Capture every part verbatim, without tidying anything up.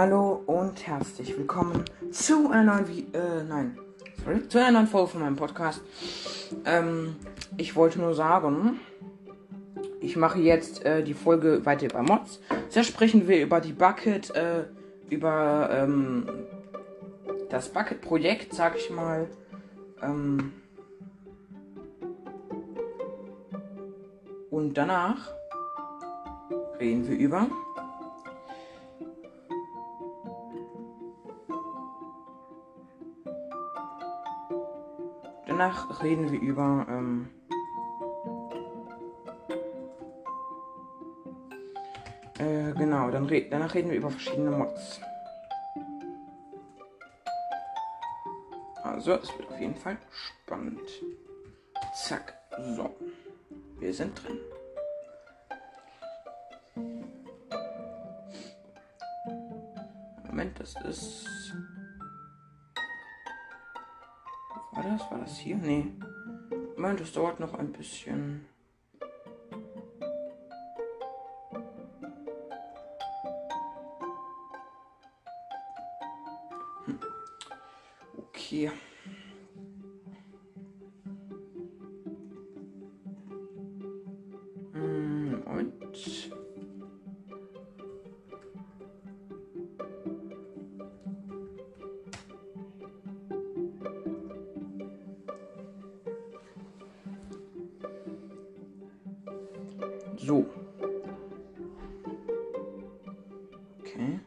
Hallo und herzlich willkommen zu einer neuen Vi äh, nein, sorry, zu einer neuen Folge von meinem Podcast. Ähm, ich wollte nur sagen, ich mache jetzt äh, die Folge weiter über Mods. Da sprechen wir über die Bukkit, äh, über ähm, das Bukkit-Projekt, sag ich mal. Ähm, und danach reden wir über Danach reden wir über ähm, äh, genau, dann re danach reden wir über verschiedene Mods. Also, es wird auf jeden Fall spannend. Zack, so. Wir sind drin. Moment, das ist... War das? War das hier? Nee. Moment, das dauert noch ein bisschen. Hm. Okay. Hm, Moment. So. Okay.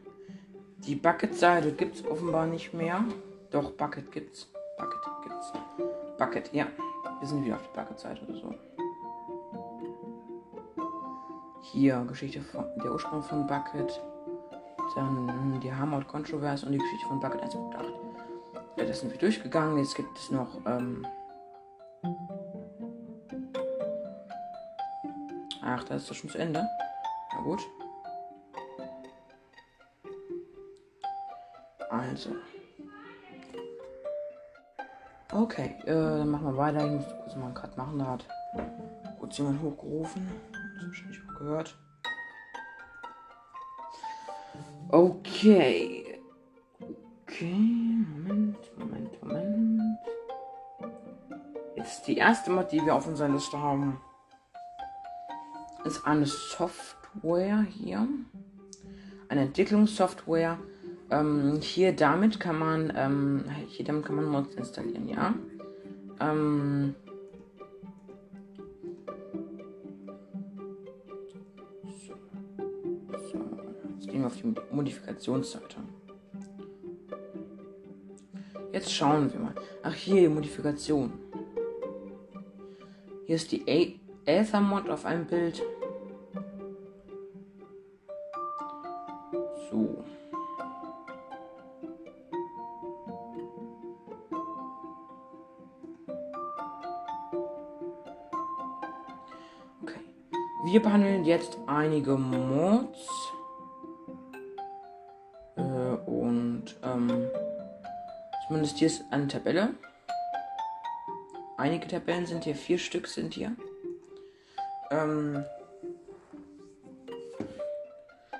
Die Bukkit-Seite gibt es offenbar nicht mehr. Doch, Bukkit gibt's. Bukkit gibt's. Bukkit, ja. Wir sind wieder auf der Bukkit-Seite oder so. Hier, Geschichte von der Ursprung von Bukkit. Dann die Hammer Controversy und die Geschichte von Bukkit eins Punkt acht. Ja, das sind wir durchgegangen. Jetzt gibt es noch. Ähm, Ach, da ist das schon zu Ende. Na gut. Also. Okay, äh, dann machen wir weiter. Ich muss kurz mal einen Cut machen. Da hat kurz jemand hochgerufen. Das ist wahrscheinlich auch gehört. Okay. Okay, Moment, Moment, Moment. Jetzt die erste Mod, die wir auf unserer Liste haben. Ist eine Software hier, eine Entwicklungssoftware. Ähm, hier damit kann man, ähm, hier damit kann man Mods installieren, ja. Ähm, so, so, jetzt gehen wir auf die Modifikationsseite. Jetzt schauen wir mal. Ach hier Modifikation. Hier ist die A Aether Mod auf einem Bild. So. Okay. Wir behandeln jetzt einige Mods. Äh, und, ähm, zumindest hier ist eine Tabelle. Einige Tabellen sind hier, vier Stück sind hier. Ähm,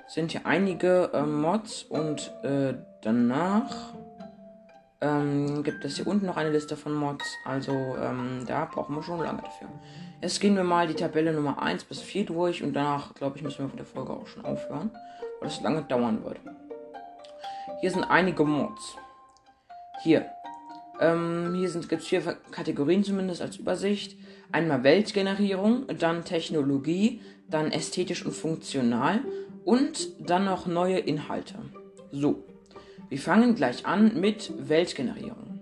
sind hier einige äh, Mods und äh, danach ähm, gibt es hier unten noch eine Liste von Mods, also ähm, da brauchen wir schon lange dafür. Jetzt gehen wir mal die Tabelle Nummer eins bis vier durch und danach, glaube ich, müssen wir mit der Folge auch schon aufhören, weil das lange dauern wird. Hier sind einige Mods. Hier. Ähm, hier gibt es vier Kategorien zumindest als Übersicht. Einmal Weltgenerierung, dann Technologie, dann ästhetisch und funktional und dann noch neue Inhalte. So, wir fangen gleich an mit Weltgenerierung.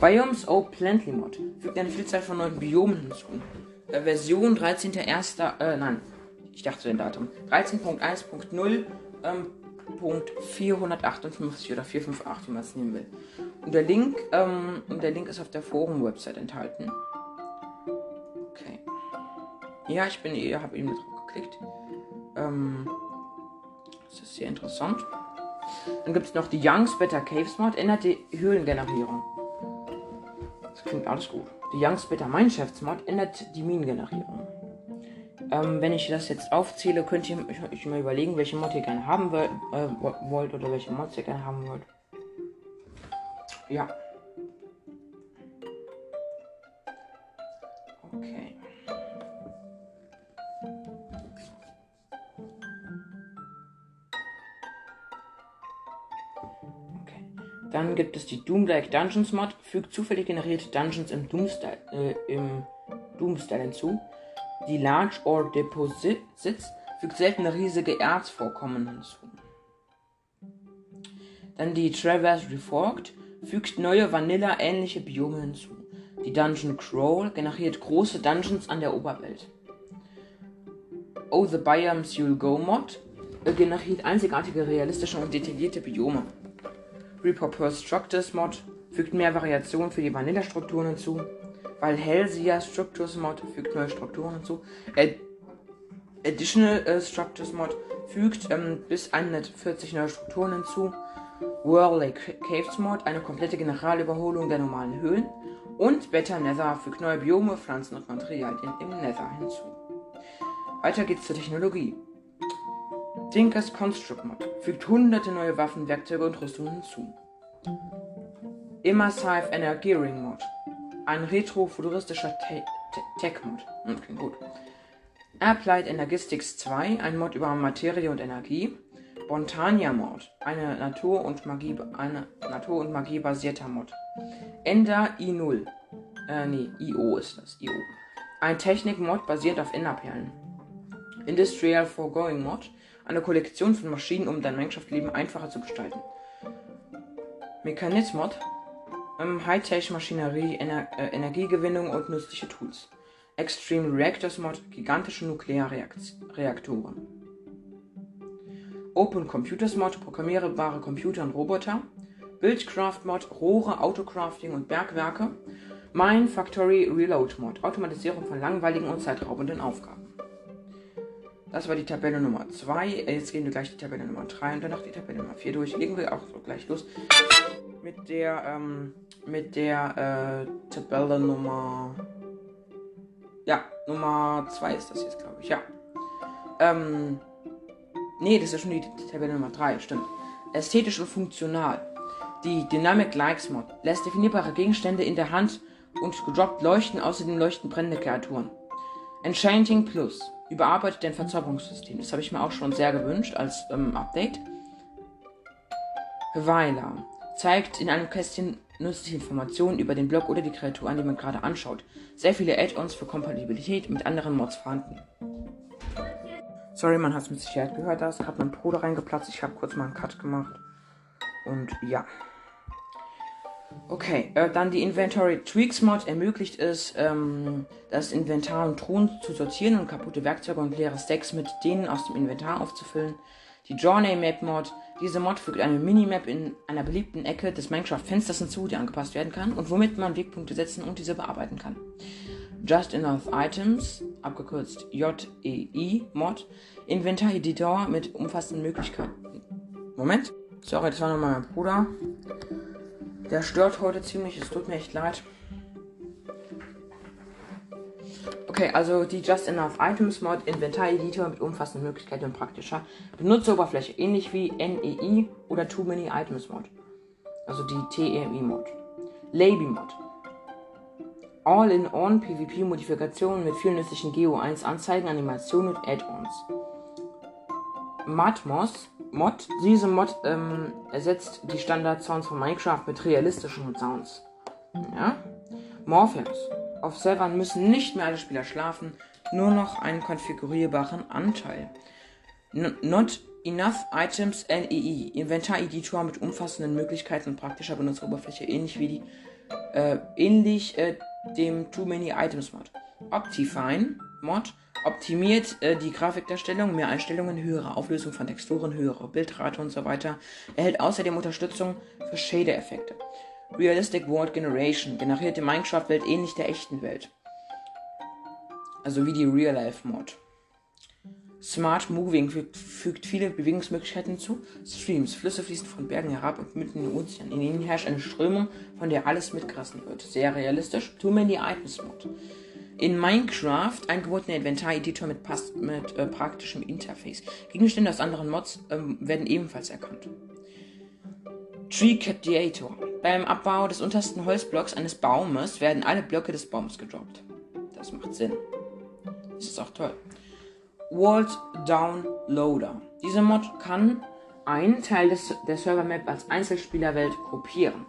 Biomes O' Plenty Mod fügt eine Vielzahl von neuen Biomen hinzu. Äh, Version dreizehnter erster Äh, nein, ich dachte den Datum. dreizehn Punkt eins Punkt null. Ähm, Punkt vierhundertachtundfünfzig oder vierhundertachtundfünfzig, wie man es nehmen will. Und der Link, ähm, der Link ist auf der Forum-Website enthalten. Okay. Ja, ich bin, ich habe eben drauf geklickt. Ähm, das ist sehr interessant. Dann gibt es noch die YUNG's Better Caves Mod, ändert die Höhlengenerierung. Das klingt alles gut. Die YUNG's Better Mineshafts Mod ändert die Minengenerierung. Ähm, wenn ich das jetzt aufzähle, könnt ihr euch mal überlegen, welche Mod ihr gerne haben wollt, äh, wollt oder welche Mods ihr gerne haben wollt. Ja. Okay. Okay. Dann gibt es die Doomlike Dungeons Mod. Fügt zufällig generierte Dungeons im Doom-Style, äh, im Doom-Style hinzu. Die Large Ore Deposits fügt seltene riesige Erzvorkommen hinzu. Dann die Traverse Reforged fügt neue Vanilla-ähnliche Biome hinzu. Die Dungeon Crawl generiert große Dungeons an der Oberwelt. Oh the Biomes You'll Go Mod generiert einzigartige, realistische und detaillierte Biome. Repurpose Structures Mod fügt mehr Variationen für die Vanilla-Strukturen hinzu. Valhelsia Structures Mod fügt neue Strukturen hinzu. Ad- Additional äh, Structures Mod fügt ähm, bis hundertvierzig neue Strukturen hinzu. Worldly Caves Mod, eine komplette Generalüberholung der normalen Höhlen. Und Better Nether fügt neue Biome, Pflanzen und Materialien im Nether hinzu. Weiter geht's zur Technologie. Tinker's Construct Mod fügt hunderte neue Waffen, Werkzeuge und Rüstungen hinzu. Immersive Engineering Mod, ein retro-futuristischer Te- Te- Tech-Mod. Okay, gut. Applied Energistics zwei, ein Mod über Materie und Energie. Botania Mod, eine Natur- und Magie, eine Natur- und Magie-basierter Mod. Ender I null, äh, nee, I O ist das, I O. Ein Technik-Mod basiert auf Enderperlen. Industrial Foregoing Mod, eine Kollektion von Maschinen, um dein Menschenleben einfacher zu gestalten. Mechanismod, Hightech-Maschinerie, Ener- äh, Energiegewinnung und nützliche Tools. Extreme Reactors Mod, gigantische Nuklearreaktoren. Open Computers Mod, programmierbare Computer und Roboter. Buildcraft Mod, Rohre, Autocrafting und Bergwerke. MineFactory Reload Mod, Automatisierung von langweiligen und zeitraubenden Aufgaben. Das war die Tabelle Nummer zwei. Jetzt gehen wir gleich die Tabelle Nummer drei und danach die Tabelle Nummer vier durch. Legen wir auch so gleich los mit der, ähm, mit der, äh, Tabelle Nummer, ja, Nummer zwei ist das jetzt, glaube ich, ja. Ähm, nee, das ist schon die, die Tabelle Nummer drei, stimmt. Ästhetisch und funktional. Die Dynamic Lights Mod lässt definierbare Gegenstände in der Hand und gedroppt leuchten, außerdem leuchten brennende Kreaturen. Enchanting Plus überarbeitet dein Verzauberungssystem. Das habe ich mir auch schon sehr gewünscht als ähm, Update. Weiler zeigt in einem Kästchen nützliche Informationen über den Block oder die Kreatur an, die man gerade anschaut. Sehr viele Add-ons für Kompatibilität mit anderen Mods vorhanden. Sorry, man hat es mit Sicherheit gehört, da ist gerade mein Bruder reingeplatzt. Ich habe kurz mal einen Cut gemacht. Und ja. Okay, äh, dann die Inventory Tweaks Mod ermöglicht es, ähm, das Inventar und Truhen zu sortieren und kaputte Werkzeuge und leere Stacks mit denen aus dem Inventar aufzufüllen. Die Journey Map Mod. Diese Mod fügt eine Minimap in einer beliebten Ecke des Minecraft-Fensters hinzu, die angepasst werden kann und womit man Wegpunkte setzen und diese bearbeiten kann. Just Enough Items, abgekürzt J E I Mod. Inventar-Editor mit umfassenden Möglichkeiten. Moment. Sorry, das war nochmal mein Bruder. Der stört heute ziemlich, es tut mir echt leid. Okay, also die Just Enough Items Mod, Inventar-Editor mit umfassenden Möglichkeiten und praktischer Benutzeroberfläche, ähnlich wie N E I oder Too Many Items Mod. Also die T M I Mod. Laby Mod. All-in-on PvP-Modifikationen mit vielen nützlichen Geo eins Anzeigen, Animationen und Add-ons. Matmos Mod. Diese Mod ähm, ersetzt die Standard-Sounds von Minecraft mit realistischen Sounds. Ja? Morphems. Auf Servern müssen nicht mehr alle Spieler schlafen, nur noch einen konfigurierbaren Anteil. N- Not Enough Items N E I. Inventar-Editor mit umfassenden Möglichkeiten und praktischer Benutzeroberfläche, ähnlich wie die, äh, ähnlich äh, dem Too Many Items Mod. Optifine Mod. Optimiert äh, die Grafikdarstellung, mehr Einstellungen, höhere Auflösung von Texturen, höhere Bildrate und so weiter. Erhält außerdem Unterstützung für Shader-Effekte. Realistic World Generation generiert die Minecraft-Welt ähnlich der echten Welt. Also wie die Real-Life-Mod. Smart Moving fügt, fügt viele Bewegungsmöglichkeiten zu. Streams, Flüsse fließen von Bergen herab und mitten in den Ozean. In ihnen herrscht eine Strömung, von der alles mitgerissen wird. Sehr realistisch. Too Many Items Mod. in Minecraft eingebotene Inventar-Editor mit, Pas mit äh, praktischem Interface. Gegenstände aus anderen Mods ähm, werden ebenfalls erkannt. Tree Captiator. Beim Abbau des untersten Holzblocks eines Baumes werden alle Blöcke des Baums gedroppt. Das macht Sinn. Das ist auch toll. World Downloader. Dieser Mod kann einen Teil des, der Server-Map als Einzelspielerwelt kopieren.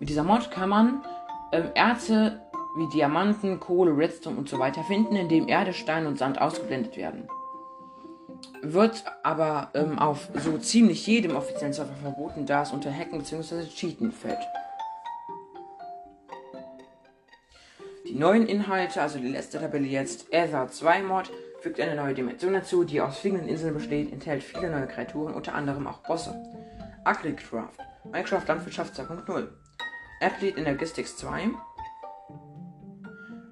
Mit dieser Mod kann man ähm, Erze wie Diamanten, Kohle, Redstone und so weiter finden, indem Erde, Stein und Sand ausgeblendet werden. Wird aber ähm, auf so ziemlich jedem offiziellen Server verboten, da es unter Hacken bzw. Cheaten fällt. Die neuen Inhalte, also die letzte Tabelle jetzt, Aether zwei Mod, fügt eine neue Dimension dazu, die aus fliegenden Inseln besteht, enthält viele neue Kreaturen, unter anderem auch Bosse. Agri-Craft, Minecraft Landwirtschaft zwei Punkt null. Applied Energistics zwei.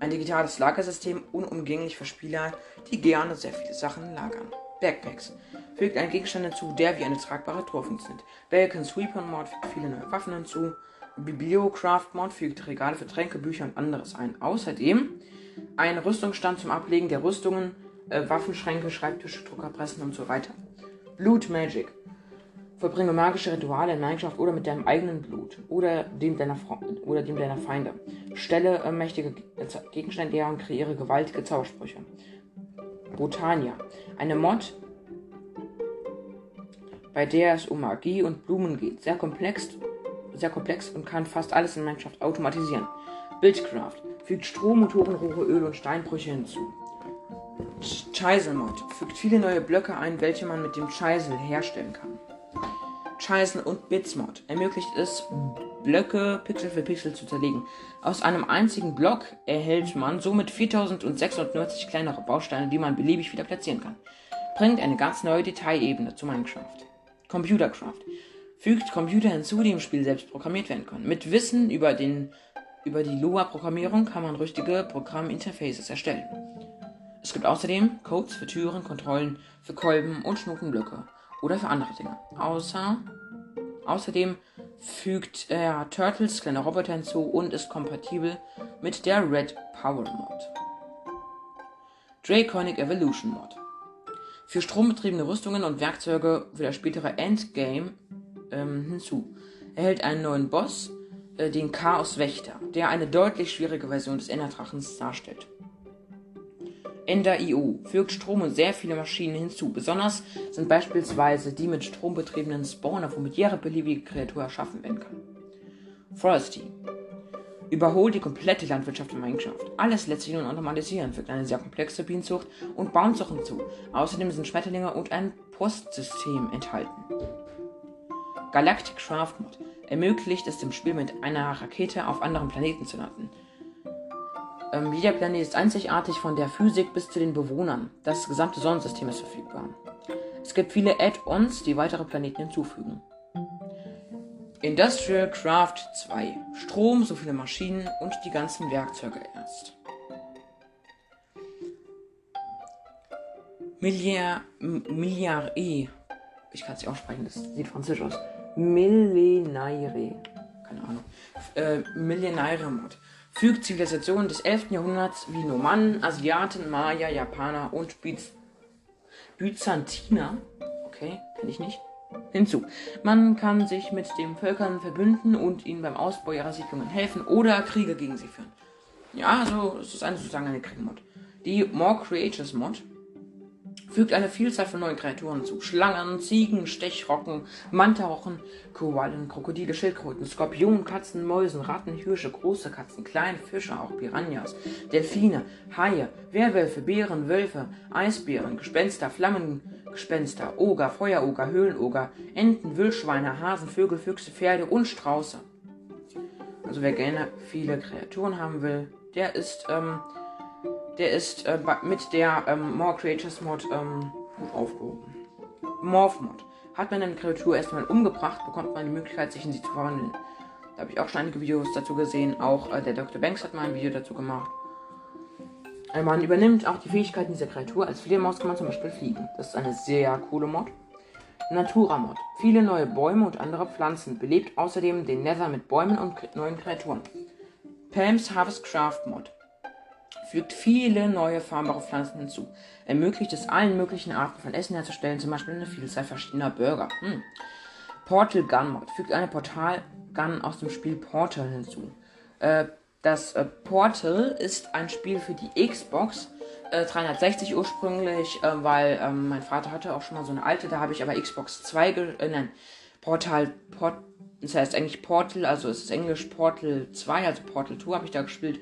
Ein digitales Lagersystem, unumgänglich für Spieler, die gerne sehr viele Sachen lagern. Backpacks. Fügt einen Gegenstand hinzu, der wie eine tragbare Truhe funktioniert. Balkans Weapon Mod fügt viele neue Waffen hinzu. Bibliocraft Mod fügt Regale für Tränke, Bücher und anderes ein. Außerdem ein Rüstungsstand zum Ablegen der Rüstungen, äh, Waffenschränke, Schreibtische, Druckerpressen und so weiter. Blood Magic. Vollbringe magische Rituale in Minecraft oder mit deinem eigenen Blut oder dem deiner, Fre oder dem deiner Feinde. Stelle äh, mächtige Gegenstände her und kreiere gewaltige Zaubersprüche. Botania. Eine Mod, bei der es um Magie und Blumen geht. Sehr komplex, sehr komplex und kann fast alles in Minecraft automatisieren. Buildcraft. Fügt Strommotoren, Rohre, Öl und Steinbrüche hinzu. Chisel-Mod. Fügt viele neue Blöcke ein, welche man mit dem Chisel herstellen kann. Chisel und Bits-Mod ermöglicht es, Blöcke Pixel für Pixel zu zerlegen. Aus einem einzigen Block erhält man somit viertausendsechsundneunzig kleinere Bausteine, die man beliebig wieder platzieren kann. Bringt eine ganz neue Detailebene zu Minecraft. Computercraft fügt Computer hinzu, die im Spiel selbst programmiert werden können. Mit Wissen über, den, über die Lua-Programmierung kann man richtige Programminterfaces erstellen. Es gibt außerdem Codes für Türen, Kontrollen, für Kolben und Schmuckenblöcke. Oder für andere Dinge. Außer, außerdem fügt er äh, Turtles, kleine Roboter hinzu und ist kompatibel mit der Red Power Mod. Draconic Evolution Mod. Für strombetriebene Rüstungen und Werkzeuge für das spätere Endgame ähm, hinzu. Erhält einen neuen Boss, äh, den Chaos Wächter, der eine deutlich schwierige Version des Enderdrachens darstellt. Ender I O fügt Strom und sehr viele Maschinen hinzu. Besonders sind beispielsweise die mit Strom betriebenen Spawner, womit jede beliebige Kreatur erschaffen werden kann. Forestry. Überholt die komplette Landwirtschaft in Minecraft. Alles lässt sich nun automatisieren, fügt eine sehr komplexe Bienenzucht und Baumzucht hinzu. Außerdem sind Schmetterlinge und ein Postsystem enthalten. Galactic Craft Mod ermöglicht es dem Spiel mit einer Rakete auf anderen Planeten zu landen. Ähm, jeder Planet ist einzigartig von der Physik bis zu den Bewohnern. Das gesamte Sonnensystem ist verfügbar. Es gibt viele Add-ons, die weitere Planeten hinzufügen. Industrial Craft zwei. Strom, so viele Maschinen und die ganzen Werkzeuge erst. Milliard... Milliard... Ich kann es nicht aussprechen, das sieht französisch aus. Millenaire. Keine Ahnung. Äh, Millenaire-Mod. Fügt Zivilisationen des elften Jahrhunderts wie Nomaden, Asiaten, Maya, Japaner und Byz Byzantiner, okay, kenne ich nicht, hinzu. Man kann sich mit den Völkern verbünden und ihnen beim Ausbau ihrer Siedlungen helfen oder Kriege gegen sie führen. Ja, so ist es eine, sozusagen eine Kriegmod. Die Mo' Creatures Mod fügt eine Vielzahl von neuen Kreaturen zu. Schlangen, Ziegen, Stechrocken, Mantarochen, Korallen, Krokodile, Schildkröten, Skorpionen, Katzen, Mäusen, Ratten, Hirsche, große Katzen, kleine Fische, auch Piranhas, Delfine, Haie, Werwölfe, Bären, Wölfe, Eisbären, Gespenster, Flammengespenster, Oger, Feueroger, Höhlenoger, Enten, Wildschweine, Hasen, Vögel, Füchse, Pferde und Strauße. Also wer gerne viele Kreaturen haben will, der ist, ähm... Der ist äh, mit der ähm, Mo' Creatures Mod ähm, gut aufgehoben. Morph Mod. Hat man eine Kreatur erstmal umgebracht, bekommt man die Möglichkeit, sich in sie zu verwandeln. Da habe ich auch schon einige Videos dazu gesehen. Auch äh, der Doktor Banks hat mal ein Video dazu gemacht. Äh, man übernimmt auch die Fähigkeiten dieser Kreatur. Als Fledermaus kann man zum Beispiel fliegen. Das ist eine sehr coole Mod. Natura Mod. Viele neue Bäume und andere Pflanzen. Belebt außerdem den Nether mit Bäumen und neuen Kreaturen. Pam's Harvest Craft Mod. fügt viele neue farmbare Pflanzen hinzu. Ermöglicht es allen möglichen Arten von Essen herzustellen, zum Beispiel eine Vielzahl verschiedener Burger. Hm. Portal Gun Mod fügt eine Portal Gun aus dem Spiel Portal hinzu. Äh, das äh, Portal ist ein Spiel für die Xbox äh, dreihundertsechzig ursprünglich, äh, weil äh, mein Vater hatte auch schon mal so eine alte, da habe ich aber Xbox zwei, ge äh, nein, Portal, Port das heißt eigentlich Portal, also es ist Englisch Portal zwei, also Portal zwei habe ich da gespielt.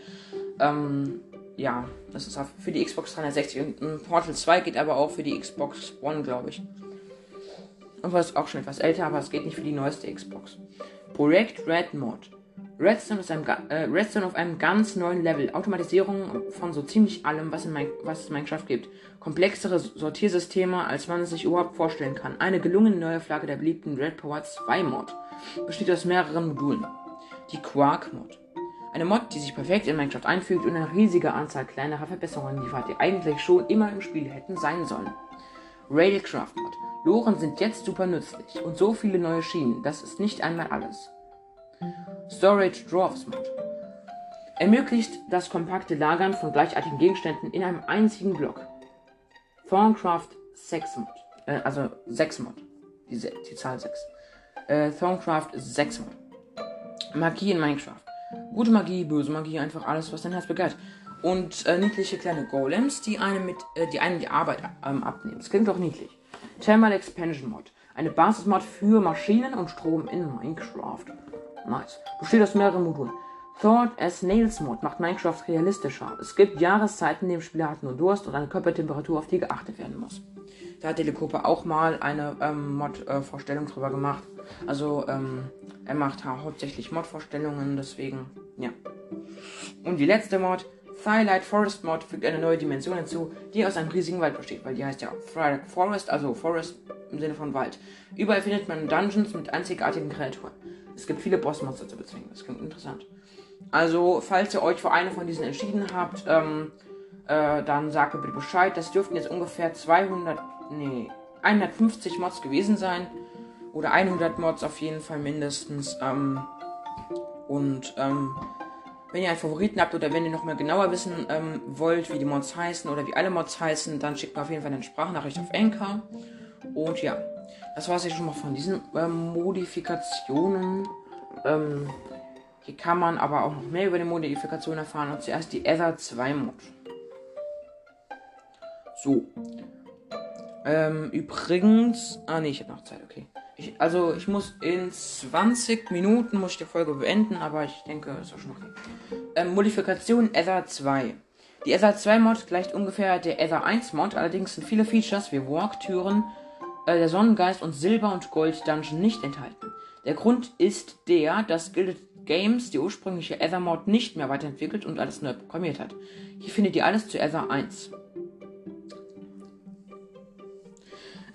Ähm, ja, das ist für die Xbox dreihundertsechzig und äh, Portal zwei geht aber auch für die Xbox One, glaube ich. Und was ist auch schon etwas älter, aber es geht nicht für die neueste Xbox. Projekt Red Mod. Redstone ist einem, äh, Redstone auf einem ganz neuen Level. Automatisierung von so ziemlich allem, was, in mein, was es in Minecraft gibt. Komplexere Sortiersysteme, als man es sich überhaupt vorstellen kann. Eine gelungene neue Flagge der beliebten Red Power zwei Mod. Besteht aus mehreren Modulen. Die Quark Mod. Eine Mod, die sich perfekt in Minecraft einfügt und eine riesige Anzahl kleinerer Verbesserungen liefert, die eigentlich schon immer im Spiel hätten sein sollen. Railcraft Mod. Loren sind jetzt super nützlich und so viele neue Schienen, das ist nicht einmal alles. Storage Dwarfs Mod. Ermöglicht das kompakte Lagern von gleichartigen Gegenständen in einem einzigen Block. Thaumcraft sechs Mod. Äh, also sechs Mod. Die, die Zahl sechs. Äh, Thaumcraft sechs Mod. Magie in Minecraft. Gute Magie, böse Magie, einfach alles, was dein Herz begehrt. Und äh, niedliche kleine Golems, die einem, mit, äh, die, einem die Arbeit ähm, abnehmen. Das klingt doch niedlich. Thermal Expansion Mod. Eine Basismod für Maschinen und Strom in Minecraft. Nice. Besteht aus mehreren Modulen. Sword as Nails Mod macht Minecraft realistischer. Es gibt Jahreszeiten, in denen Spieler hatten und Durst und eine Körpertemperatur, auf die geachtet werden muss. Da hat Telekopa auch mal eine ähm, Mod-Vorstellung äh, drüber gemacht. Also, ähm, er macht ha hauptsächlich Mod-Vorstellungen, deswegen, ja. Und die letzte Mod, Twilight Forest Mod, fügt eine neue Dimension hinzu, die aus einem riesigen Wald besteht, weil die heißt ja Twilight Forest, also Forest im Sinne von Wald. Überall findet man Dungeons mit einzigartigen Kreaturen. Es gibt viele Bossmonster zu bezwingen, das klingt interessant. Also, falls ihr euch für eine von diesen entschieden habt, ähm, äh, dann sagt mir bitte Bescheid. Das dürften jetzt ungefähr zweihundert, nee, hundertfünfzig Mods gewesen sein. Oder hundert Mods auf jeden Fall mindestens. Ähm, und, ähm, wenn ihr einen Favoriten habt oder wenn ihr noch mal genauer wissen ähm, wollt, wie die Mods heißen oder wie alle Mods heißen, dann schickt mir auf jeden Fall eine Sprachnachricht auf Anchor. Und ja, das war es jetzt schon mal von diesen ähm, Modifikationen. Ähm, hier kann man aber auch noch mehr über die Modifikationen erfahren. Und zuerst die Aether zwei Mod. So. Ähm, übrigens... Ah, nee, ich habe noch Zeit, okay. Ich, also, ich muss in zwanzig Minuten muss ich die Folge beenden, aber ich denke, ist auch schon okay. Ähm, Modifikation Aether zwei. Die Aether zwei Mod gleicht ungefähr der Aether eins Mod, allerdings sind viele Features wie Walktüren, äh, der Sonnengeist und Silber- und Gold-Dungeon nicht enthalten. Der Grund ist der, dass Guilded Games die ursprüngliche Aether Mod nicht mehr weiterentwickelt und alles neu programmiert hat. Hier findet ihr alles zu Aether eins.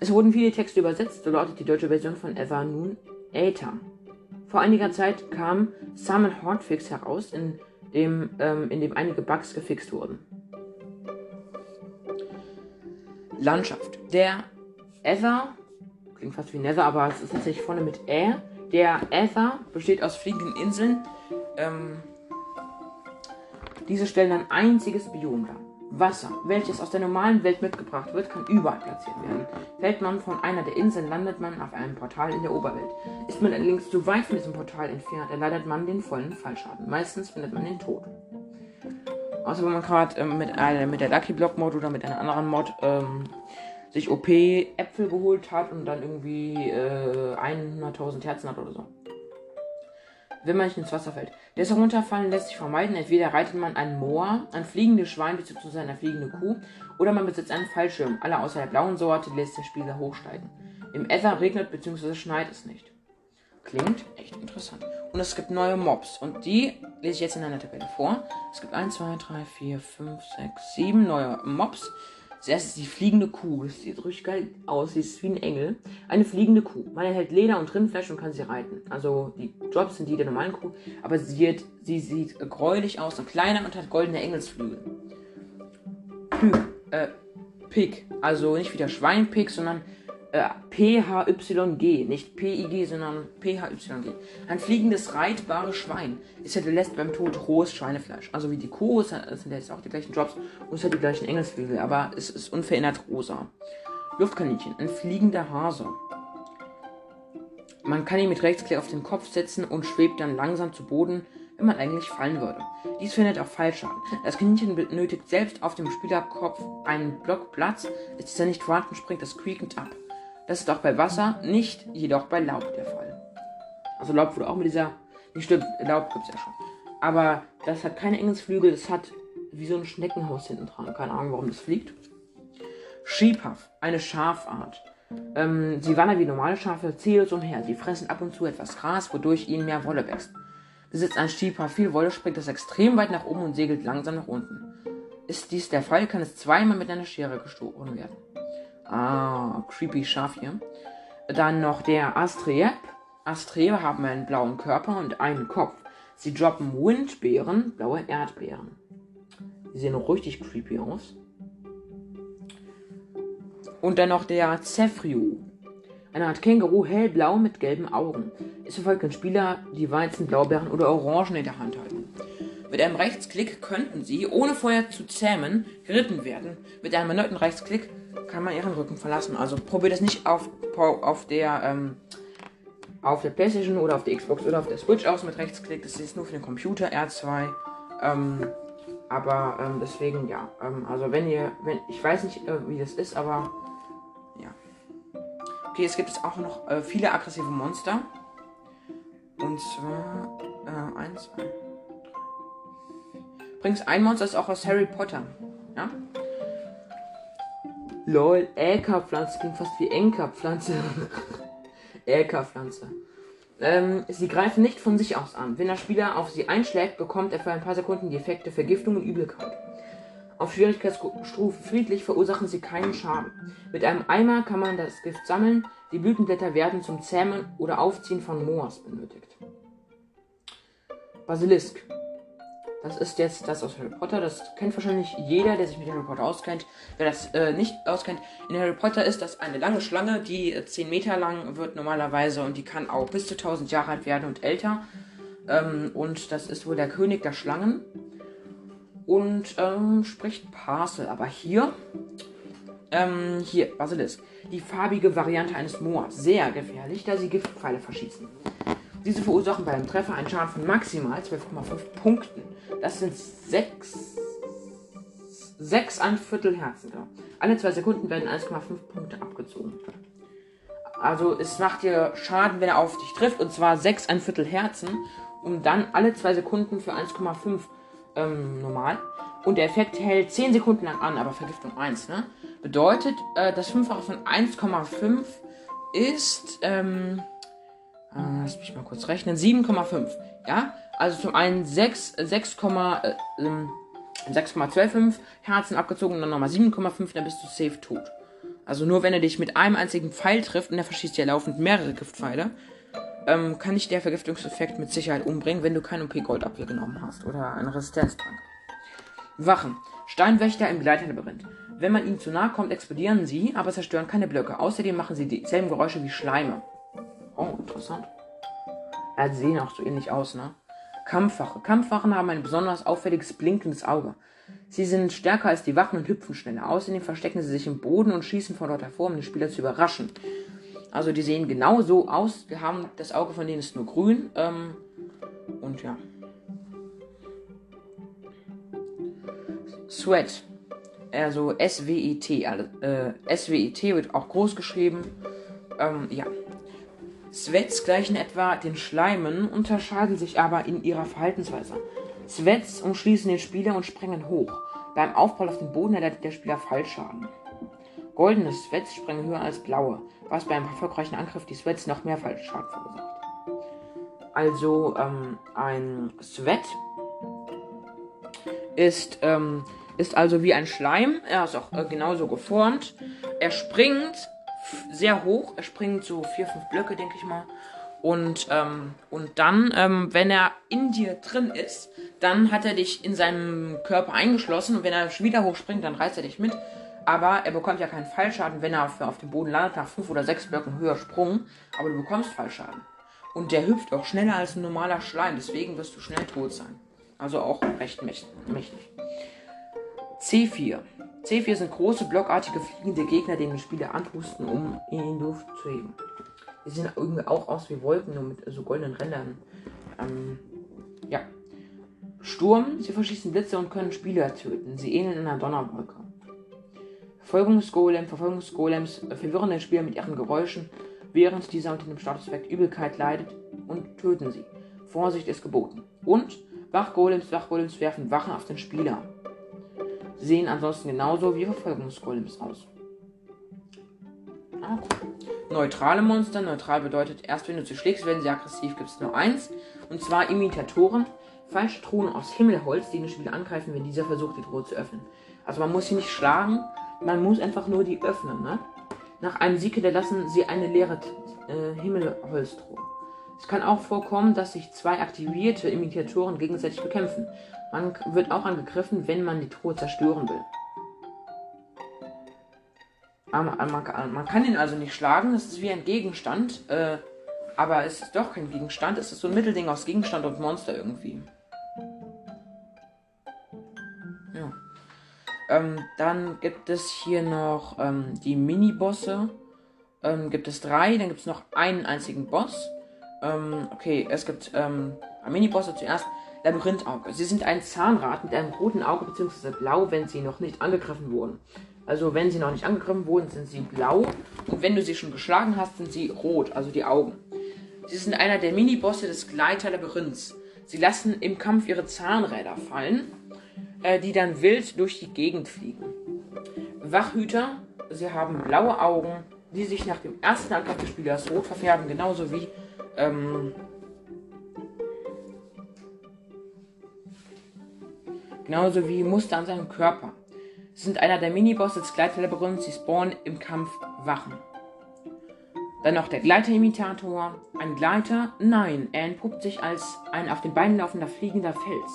Es wurden viele Texte übersetzt, so lautet die deutsche Version von Aether nun Aether. Vor einiger Zeit kam Summon Hotfix heraus, in dem, ähm, in dem einige Bugs gefixt wurden. Landschaft. Der Aether, klingt fast wie Nether, aber es ist tatsächlich vorne mit Ä. Der Aether besteht aus fliegenden Inseln. Ähm, diese stellen ein einziges Biom dar. Wasser, welches aus der normalen Welt mitgebracht wird, kann überall platziert werden. Fällt man von einer der Inseln, landet man auf einem Portal in der Oberwelt. Ist man allerdings zu weit von diesem Portal entfernt, erleidet man den vollen Fallschaden. Meistens findet man den Tod. Außer wenn man gerade ähm, mit, äh, mit der Lucky Block Mod oder mit einer anderen Mod ähm, sich O P Äpfel geholt hat und dann irgendwie äh, hunderttausend Herzen hat oder so. Wenn man nicht ins Wasser fällt. Das Herunterfallen lässt sich vermeiden. Entweder reitet man einen Moa, ein fliegendes Schwein bzw. eine fliegende Kuh, oder man besitzt einen Fallschirm. Alle außer der blauen Sorte lässt der Spieler hochsteigen. Im Aether regnet bzw. schneit es nicht. Klingt echt interessant. Und es gibt neue Mobs. Und die lese ich jetzt in einer Tabelle vor. Es gibt eins, zwei, drei, vier, fünf, sechs, sieben neue Mobs. Zuerst ist die fliegende Kuh. Das sieht richtig geil aus. Sie ist wie ein Engel. Eine fliegende Kuh. Man erhält Leder und Rindfleisch und kann sie reiten. Also die Jobs sind die der normalen Kuh. Aber sie sieht, sie sieht gräulich aus und kleiner und hat goldene Engelsflügel. Pig. Äh, Pig. Also nicht wie der Schweinpig, sondern äh, P H Y G, nicht P I G, sondern P H Y G. Ein fliegendes, reitbares Schwein. Es hinterlässt beim Tod rohes Schweinefleisch. Also wie die Kuh, es hinterlässt auch die gleichen Jobs und es hat die gleichen Engelsflügel, aber es ist unverändert rosa. Luftkaninchen, ein fliegender Hase. Man kann ihn mit Rechtsklick auf den Kopf setzen und schwebt dann langsam zu Boden, wenn man eigentlich fallen würde. Dies verhindert auch Fallschaden. Das Kaninchen benötigt selbst auf dem Spielerkopf einen Block Platz. Ist dieser nicht vorhanden, springt das quiekend ab. Das ist auch bei Wasser, nicht jedoch bei Laub der Fall. Also Laub wurde auch mit dieser... Nicht stimmt, Laub gibt es ja schon. Aber das hat keine Engelsflügel, das hat wie so ein Schneckenhaus hinten dran. Keine Ahnung, warum das fliegt. Sheephaft, eine Schafart. Ähm, sie wandern wie normale Schafe ziellos umher. Sie fressen ab und zu etwas Gras, wodurch ihnen mehr Wolle wächst. Besitzt ein Sheephaft viel Wolle, springt es extrem weit nach oben und segelt langsam nach unten. Ist dies der Fall, kann es zweimal mit einer Schere gestochen werden. Ah, creepy Schaf hier. Dann noch der Astreb. Astrebe haben einen blauen Körper und einen Kopf. Sie droppen Windbeeren, blaue Erdbeeren. Die sehen auch richtig creepy aus. Und dann noch der Zephyr, eine Art Känguru, hellblau mit gelben Augen. Es verfolgt den Spieler, die Weizen, Blaubeeren oder Orangen in der Hand halten. Mit einem Rechtsklick könnten sie, ohne vorher zu zähmen, geritten werden. Mit einem erneuten Rechtsklick kann man ihren Rücken verlassen. Also probiert es nicht auf, auf, der, ähm, auf der PlayStation oder auf der Xbox oder auf der Switch aus mit Rechtsklick. Das ist nur für den Computer, R zwei. Ähm, aber ähm, deswegen ja. Ähm, also wenn ihr, wenn ich weiß nicht, äh, wie das ist, aber... Okay, es gibt jetzt auch noch äh, viele aggressive Monster. Und zwar... Äh, eins, zwei, drei. Übrigens, ein Monster ist auch aus Harry Potter. Ja? Lol, Äkerpflanze. Klingt fast wie Enkerpflanze. Äkerpflanze. Ähm, sie greifen nicht von sich aus an. Wenn der Spieler auf sie einschlägt, bekommt er für ein paar Sekunden die Effekte Vergiftung und Übelkeit. Auf Schwierigkeitsstufe friedlich verursachen sie keinen Schaden. Mit einem Eimer kann man das Gift sammeln. Die Blütenblätter werden zum Zähmen oder Aufziehen von Moas benötigt. Basilisk. Das ist jetzt das aus Harry Potter. Das kennt wahrscheinlich jeder, der sich mit Harry Potter auskennt. Wer das äh, nicht auskennt, in Harry Potter ist das eine lange Schlange, die äh, zehn Meter lang wird normalerweise und die kann auch bis zu tausend Jahre alt werden und älter. Ähm, und das ist wohl der König der Schlangen. Und ähm, spricht Parcel, aber hier, ähm, hier, Basilisk, die farbige Variante eines Moas, sehr gefährlich, da sie Giftpfeile verschießen. Diese verursachen bei einem Treffer einen Schaden von maximal zwölf Komma fünf Punkten. Das sind sechs, sechs ein Viertel Herzen, genau. Alle zwei Sekunden werden eins Komma fünf Punkte abgezogen. Also es macht dir Schaden, wenn er auf dich trifft, und zwar sechs ein Viertel Herzen, um dann alle zwei Sekunden für eins Komma fünf Ähm, normal. Und der Effekt hält zehn Sekunden lang an, aber Vergiftung eins, ne? Bedeutet, äh, das Fünffache von eins Komma fünf ist, ähm, äh, lass mich mal kurz rechnen, sieben Komma fünf, ja? Also zum einen sechs, sechs Komma zwölf fünf Herzen abgezogen und dann nochmal sieben Komma fünf, dann bist du safe tot. Also nur wenn er dich mit einem einzigen Pfeil trifft und er verschießt ja laufend mehrere Giftpfeile, Ähm, kann ich der Vergiftungseffekt mit Sicherheit umbringen, wenn du kein O P-Gold abgenommen hast oder einen Resistenztrank. Wachen. Steinwächter im Gleiterlabyrinth. Wenn man ihnen zu nahe kommt, explodieren sie, aber zerstören keine Blöcke. Außerdem machen sie dieselben Geräusche wie Schleime. Oh, interessant. Ja, sie sehen auch so ähnlich aus, ne? Kampfwache. Kampfwachen haben ein besonders auffälliges, blinkendes Auge. Sie sind stärker als die Wachen und hüpfen schneller. Außerdem verstecken sie sich im Boden und schießen von dort hervor, um den Spieler zu überraschen. Also die sehen genau so aus. Wir haben das Auge von denen ist nur grün. Ähm, und ja. Sweat. Also S W E T. Also, äh, S W E T wird auch groß geschrieben. Ähm, ja. Sweats gleichen etwa den Schleimen, unterscheiden sich aber in ihrer Verhaltensweise. Sweats umschließen den Spieler und springen hoch. Beim Aufprall auf den Boden erleidet der Spieler Fallschaden. Goldene Sweats springen höher als blaue, was bei einem erfolgreichen Angriff die Sweats noch mehr Fallschaden verursacht. Also, ähm, ein Sweat ist, ähm, ist also wie ein Schleim. Er ist auch äh, genauso geformt. Er springt sehr hoch. Er springt so vier, fünf Blöcke, denke ich mal. Und, ähm, und dann, ähm, wenn er in dir drin ist, dann hat er dich in seinem Körper eingeschlossen. Und wenn er wieder hochspringt, dann reißt er dich mit. aber er bekommt ja keinen Fallschaden, wenn er auf dem Boden landet, nach fünf oder sechs Blöcken höher Sprung, aber du bekommst Fallschaden. Und der hüpft auch schneller als ein normaler Schleim, deswegen wirst du schnell tot sein. Also auch recht mächtig. C vier. C vier sind große, blockartige, fliegende Gegner, denen die Spieler anpusten, um ihn in die Luft zu heben. Die sehen irgendwie auch aus wie Wolken, nur mit so goldenen Rändern. Ähm, ja. Sturm. Sie verschießen Blitze und können Spieler töten. Sie ähneln einer Donnerwolke. Verfolgungsgolem. Verfolgungsgolems verwirren den Spieler mit ihren Geräuschen, während dieser unter dem Statuseffekt Übelkeit leidet, und töten sie. Vorsicht ist geboten. Und Wachgolems. Wachgolems werfen Wachen auf den Spieler. Sie sehen ansonsten genauso wie Verfolgungsgolems aus. Ah, cool. Neutrale Monster. Neutral bedeutet, erst wenn du sie schlägst, werden sie aggressiv. Gibt es nur eins. Und zwar Imitatoren. Falsche Truhen aus Himmelholz, die den Spieler angreifen, wenn dieser versucht, die Truhe zu öffnen. Also man muss sie nicht schlagen, man muss einfach nur die öffnen, ne? Nach einem Sieg hinterlassen sie eine leere äh, Himmelholztruhe. Es kann auch vorkommen, dass sich zwei aktivierte Imitatoren gegenseitig bekämpfen. Man wird auch angegriffen, wenn man die Truhe zerstören will. Man, man, man kann ihn also nicht schlagen, das ist wie ein Gegenstand, äh, aber es ist doch kein Gegenstand, es ist so ein Mittelding aus Gegenstand und Monster irgendwie. Ja. Ähm, dann gibt es hier noch ähm, die Mini-Bosse. Ähm, gibt es drei, dann gibt es noch einen einzigen Boss. Ähm, okay, es gibt ähm, Mini-Bosse zuerst. Labyrinthauge. Sie sind ein Zahnrad mit einem roten Auge bzw. blau, wenn sie noch nicht angegriffen wurden. Also wenn sie noch nicht angegriffen wurden, sind sie blau, und wenn du sie schon geschlagen hast, sind sie rot, also die Augen. Sie sind einer der Mini-Bosse des Gleiter-Labyrinths. Sie lassen im Kampf ihre Zahnräder fallen, äh, die dann wild durch die Gegend fliegen. Wachhüter, sie haben blaue Augen, die sich nach dem ersten Angriff des Spielers rot verfärben, genauso wie ähm, genauso wie Muster an seinem Körper. Sie sind einer der Minibosse des Gleiterlabyrinths, sie spawnen im Kampf Wachen. Dann noch der Gleiterimitator. Ein Gleiter? Nein, er entpuppt sich als ein auf den Beinen laufender fliegender Fels.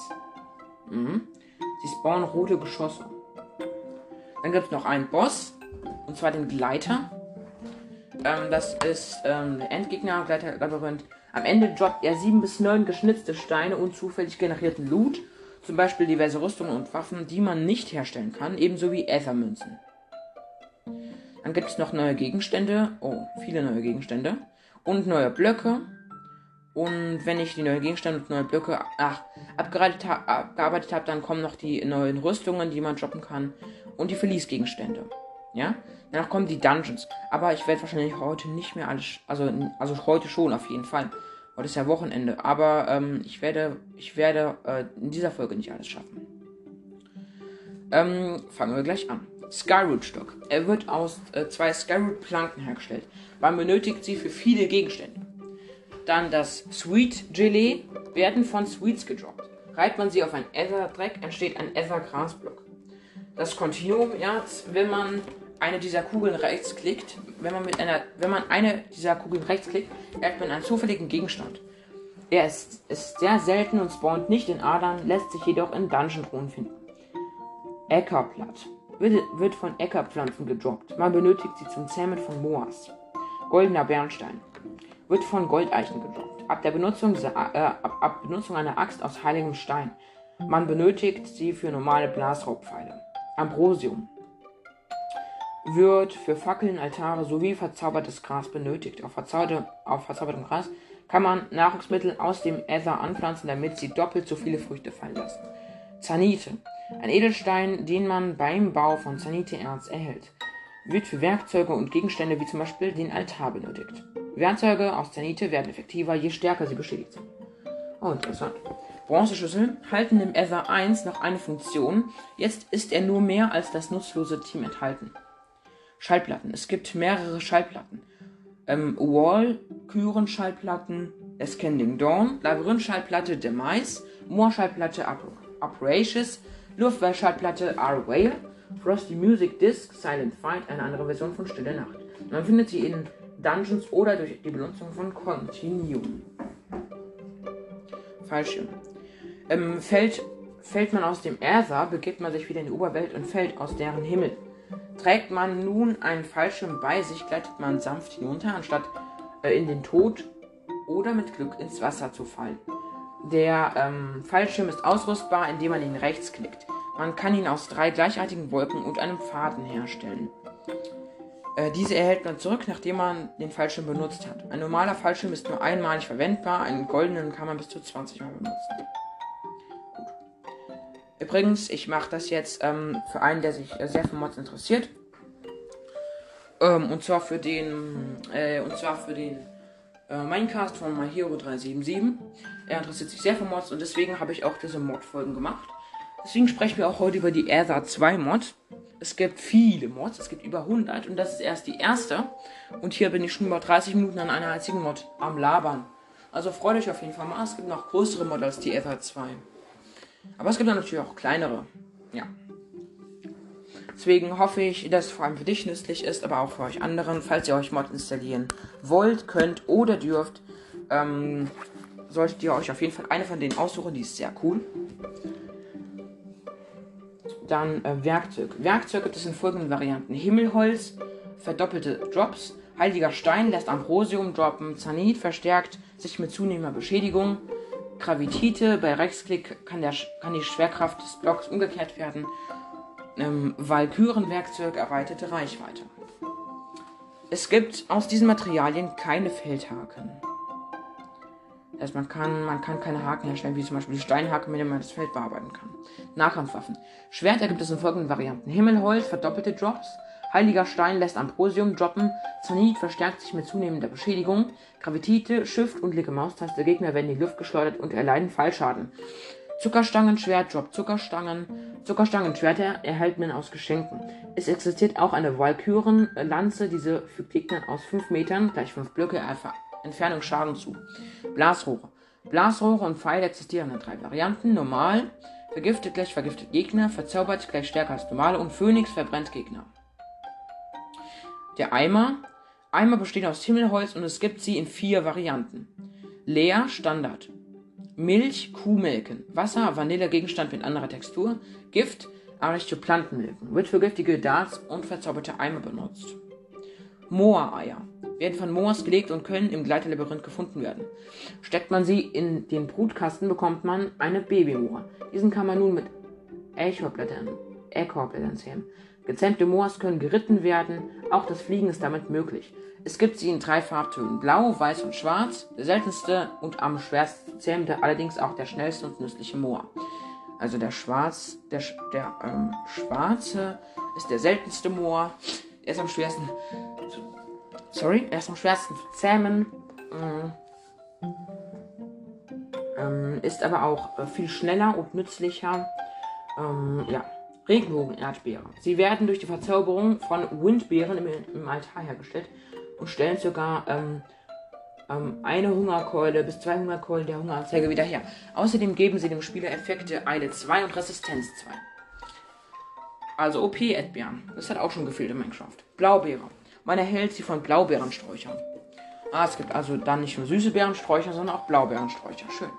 Mhm. Sie spawnen rote Geschosse. Dann gibt es noch einen Boss, und zwar den Gleiter. Ähm, das ist ähm, der Endgegner im Gleiterlabyrinth. Am Ende droppt er sieben bis neun geschnitzte Steine und zufällig generierten Loot. Zum Beispiel diverse Rüstungen und Waffen, die man nicht herstellen kann, ebenso wie Aether-Münzen. Dann gibt es noch neue Gegenstände, oh, viele neue Gegenstände, und neue Blöcke. Und wenn ich die neuen Gegenstände und neue Blöcke ach, abgearbeitet habe, dann kommen noch die neuen Rüstungen, die man droppen kann, und die Verlies-Gegenstände. Ja? Danach kommen die Dungeons, aber ich werde wahrscheinlich heute nicht mehr alles, also, also heute schon auf jeden Fall. Heute ist ja Wochenende, aber ähm, ich werde, ich werde äh, in dieser Folge nicht alles schaffen. Ähm, fangen wir gleich an. Skyroot-Stock. Er wird aus äh, zwei Skyroot-Planken hergestellt. Man benötigt sie für viele Gegenstände. Dann das Sweet-Gelee. Werden von Sweets gedroppt. Reibt man sie auf ein Ether-Dreck, entsteht ein Ether-Grasblock. Das Continuum, ja, wenn man eine dieser Kugeln rechts klickt, wenn man mit einer, wenn man eine dieser Kugeln rechts klickt, erhält man einen zufälligen Gegenstand. Er ist, ist sehr selten und spawnt nicht in Adern, lässt sich jedoch in Dungeon-Truhen finden. Äckerblatt wird, wird von Äckerpflanzen gedroppt. Man benötigt sie zum Zähmen von Moas. Goldener Bernstein wird von Goldeichen gedroppt. Ab der Benutzung, äh, ab, ab Benutzung einer Axt aus heiligem Stein. Man benötigt sie für normale Blasrohrpfeile. Ambrosium wird für Fackeln, Altare sowie verzaubertes Gras benötigt. Auf, verzauberte, auf verzaubertem Gras kann man Nahrungsmittel aus dem Äther anpflanzen, damit sie doppelt so viele Früchte fallen lassen. Zanite. Ein Edelstein, den man beim Bau von Zaniteerz erhält. Wird für Werkzeuge und Gegenstände wie zum Beispiel den Altar benötigt. Werkzeuge aus Zanite werden effektiver, je stärker sie beschädigt sind. Oh, interessant. Bronzeschüssel halten im Äther eins noch eine Funktion. Jetzt ist er nur mehr als das nutzlose Team enthalten. Schallplatten. Es gibt mehrere Schallplatten. Ähm, Wall, Küren-Schallplatten, Ascending Dawn, Labyrinth-Schallplatte, Demise, Moor-Schallplatte, Upracious, Luftwell-Schallplatte, R-Whale, Frosty Music Disc, Silent Fight, eine andere Version von Stille Nacht. Man findet sie in Dungeons oder durch die Benutzung von Continuum. Fallschirm. Ähm, fällt, fällt man aus dem Äther, begibt man sich wieder in die Oberwelt und fällt aus deren Himmel. Trägt man nun einen Fallschirm bei sich, gleitet man sanft hinunter, anstatt äh, in den Tod oder mit Glück ins Wasser zu fallen. Der ähm, Fallschirm ist ausrüstbar, indem man ihn rechts klickt. Man kann ihn aus drei gleichartigen Wolken und einem Faden herstellen. Äh, diese erhält man zurück, nachdem man den Fallschirm benutzt hat. Ein normaler Fallschirm ist nur einmalig verwendbar, einen goldenen kann man bis zu zwanzig Mal benutzen. Übrigens, ich mache das jetzt ähm, für einen, der sich äh, sehr für Mods interessiert. Ähm, und zwar für den, äh, und zwar für den äh, Minecast von My Hero drei sieben sieben. Er interessiert sich sehr für Mods und deswegen habe ich auch diese Mod-Folgen gemacht. Deswegen sprechen wir auch heute über die Aether zwei Mod. Es gibt viele Mods, es gibt über hundert und das ist erst die erste. Und hier bin ich schon über dreißig Minuten an einer einzigen Mod am Labern. Also freut euch auf jeden Fall mal, es gibt noch größere Mods als die Aether zwei. Aber es gibt natürlich auch kleinere, ja. Deswegen hoffe ich, dass es vor allem für dich nützlich ist, aber auch für euch anderen. Falls ihr euch Mod installieren wollt, könnt oder dürft, ähm, solltet ihr euch auf jeden Fall eine von denen aussuchen, die ist sehr cool. Dann äh, Werkzeug. Werkzeug gibt es in folgenden Varianten. Himmelholz, verdoppelte Drops, heiliger Stein lässt Ambrosium droppen, Zanit verstärkt sich mit zunehmender Beschädigung, Gravitite, bei Rechtsklick kann, der, kann die Schwerkraft des Blocks umgekehrt werden. Ähm, Walkürenwerkzeug, erweiterte Reichweite. Es gibt aus diesen Materialien keine Feldhaken. Das heißt, man kann, man kann keine Haken herstellen, wie zum Beispiel die Steinhaken, mit denen man das Feld bearbeiten kann. Nahkampfwaffen. Schwerter gibt es in folgenden Varianten. Himmelholz, verdoppelte Drops. Heiliger Stein lässt Ambrosium droppen, Zanit verstärkt sich mit zunehmender Beschädigung, Gravitite, Shift und linke Maustaste, Gegner werden in die Luft geschleudert und erleiden Fallschaden. Zuckerstangenschwert droppt Zuckerstangen, Zuckerstangenschwerter erhält man aus Geschenken. Es existiert auch eine Walkürenlanze, diese fügt Gegnern aus fünf Metern, gleich fünf Blöcke, Entfernung Schaden zu. Blasrohre. Blasrohre und Pfeile existieren in drei Varianten, normal, vergiftet gleich vergiftet Gegner, verzaubert gleich stärker als normale und Phönix verbrennt Gegner. Der Eimer. Eimer bestehen aus Himmelholz und es gibt sie in vier Varianten. Leer, Standard. Milch, Kuhmilken. Wasser, Vanillegegenstand mit anderer Textur. Gift, Arichtoplantenmilken. Wird für giftige Darts und verzauberte Eimer benutzt. Moa-Eier. Werden von Moas gelegt und können im Gleiterlabyrinth gefunden werden. Steckt man sie in den Brutkasten, bekommt man eine Baby-Moa. Diesen kann man nun mit Echorblättern zähmen. Gezähmte Moas können geritten werden, auch das Fliegen ist damit möglich. Es gibt sie in drei Farbtönen, blau, weiß und schwarz, der seltenste und am schwersten zu zähmende, allerdings auch der schnellste und nützliche Moa. Also der, schwarz, der, der ähm, schwarze ist der seltenste Moa, er ist am schwersten, sorry, er ist am schwersten zu zähmen, ähm, ist aber auch äh, viel schneller und nützlicher, ähm, ja. Regenbogen-Erdbeere. Sie werden durch die Verzauberung von Windbeeren im, im Altar hergestellt und stellen sogar ähm, ähm, eine Hungerkeule bis zwei Hungerkeulen der Hungeranzeige wieder her. Außerdem geben sie dem Spieler Effekte Eile zwei und Resistenz zwei. Also O P-Erdbeeren. Das hat auch schon gefehlt in Minecraft. Blaubeere. Man erhält sie von Blaubeerensträuchern. Ah, es gibt also dann nicht nur süße Beerensträucher, sondern auch Blaubeerensträucher. Schön.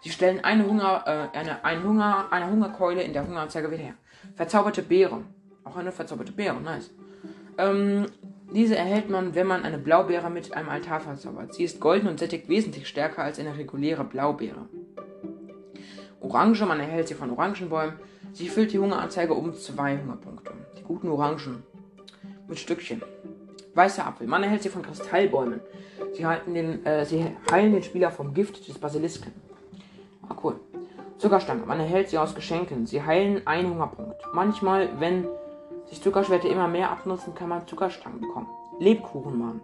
Sie stellen eine, Hunger, äh, eine, ein Hunger, eine Hungerkeule in der Hungeranzeige wieder her. Verzauberte Beere. Auch eine verzauberte Beere, nice. Ähm, diese erhält man, wenn man eine Blaubeere mit einem Altar verzaubert. Sie ist golden und sättigt wesentlich stärker als eine reguläre Blaubeere. Orange, man erhält sie von Orangenbäumen. Sie füllt die Hungeranzeige um zwei Hungerpunkte. Die guten Orangen. Mit Stückchen. Weißer Apfel, man erhält sie von Kristallbäumen. Sie, halten den, äh, sie heilen den Spieler vom Gift des Basilisken. Ah, cool. Zuckerstange. Man erhält sie aus Geschenken. Sie heilen einen Hungerpunkt. Manchmal, wenn sich Zuckerschwerte immer mehr abnutzen, kann man Zuckerstangen bekommen. Lebkuchenmann.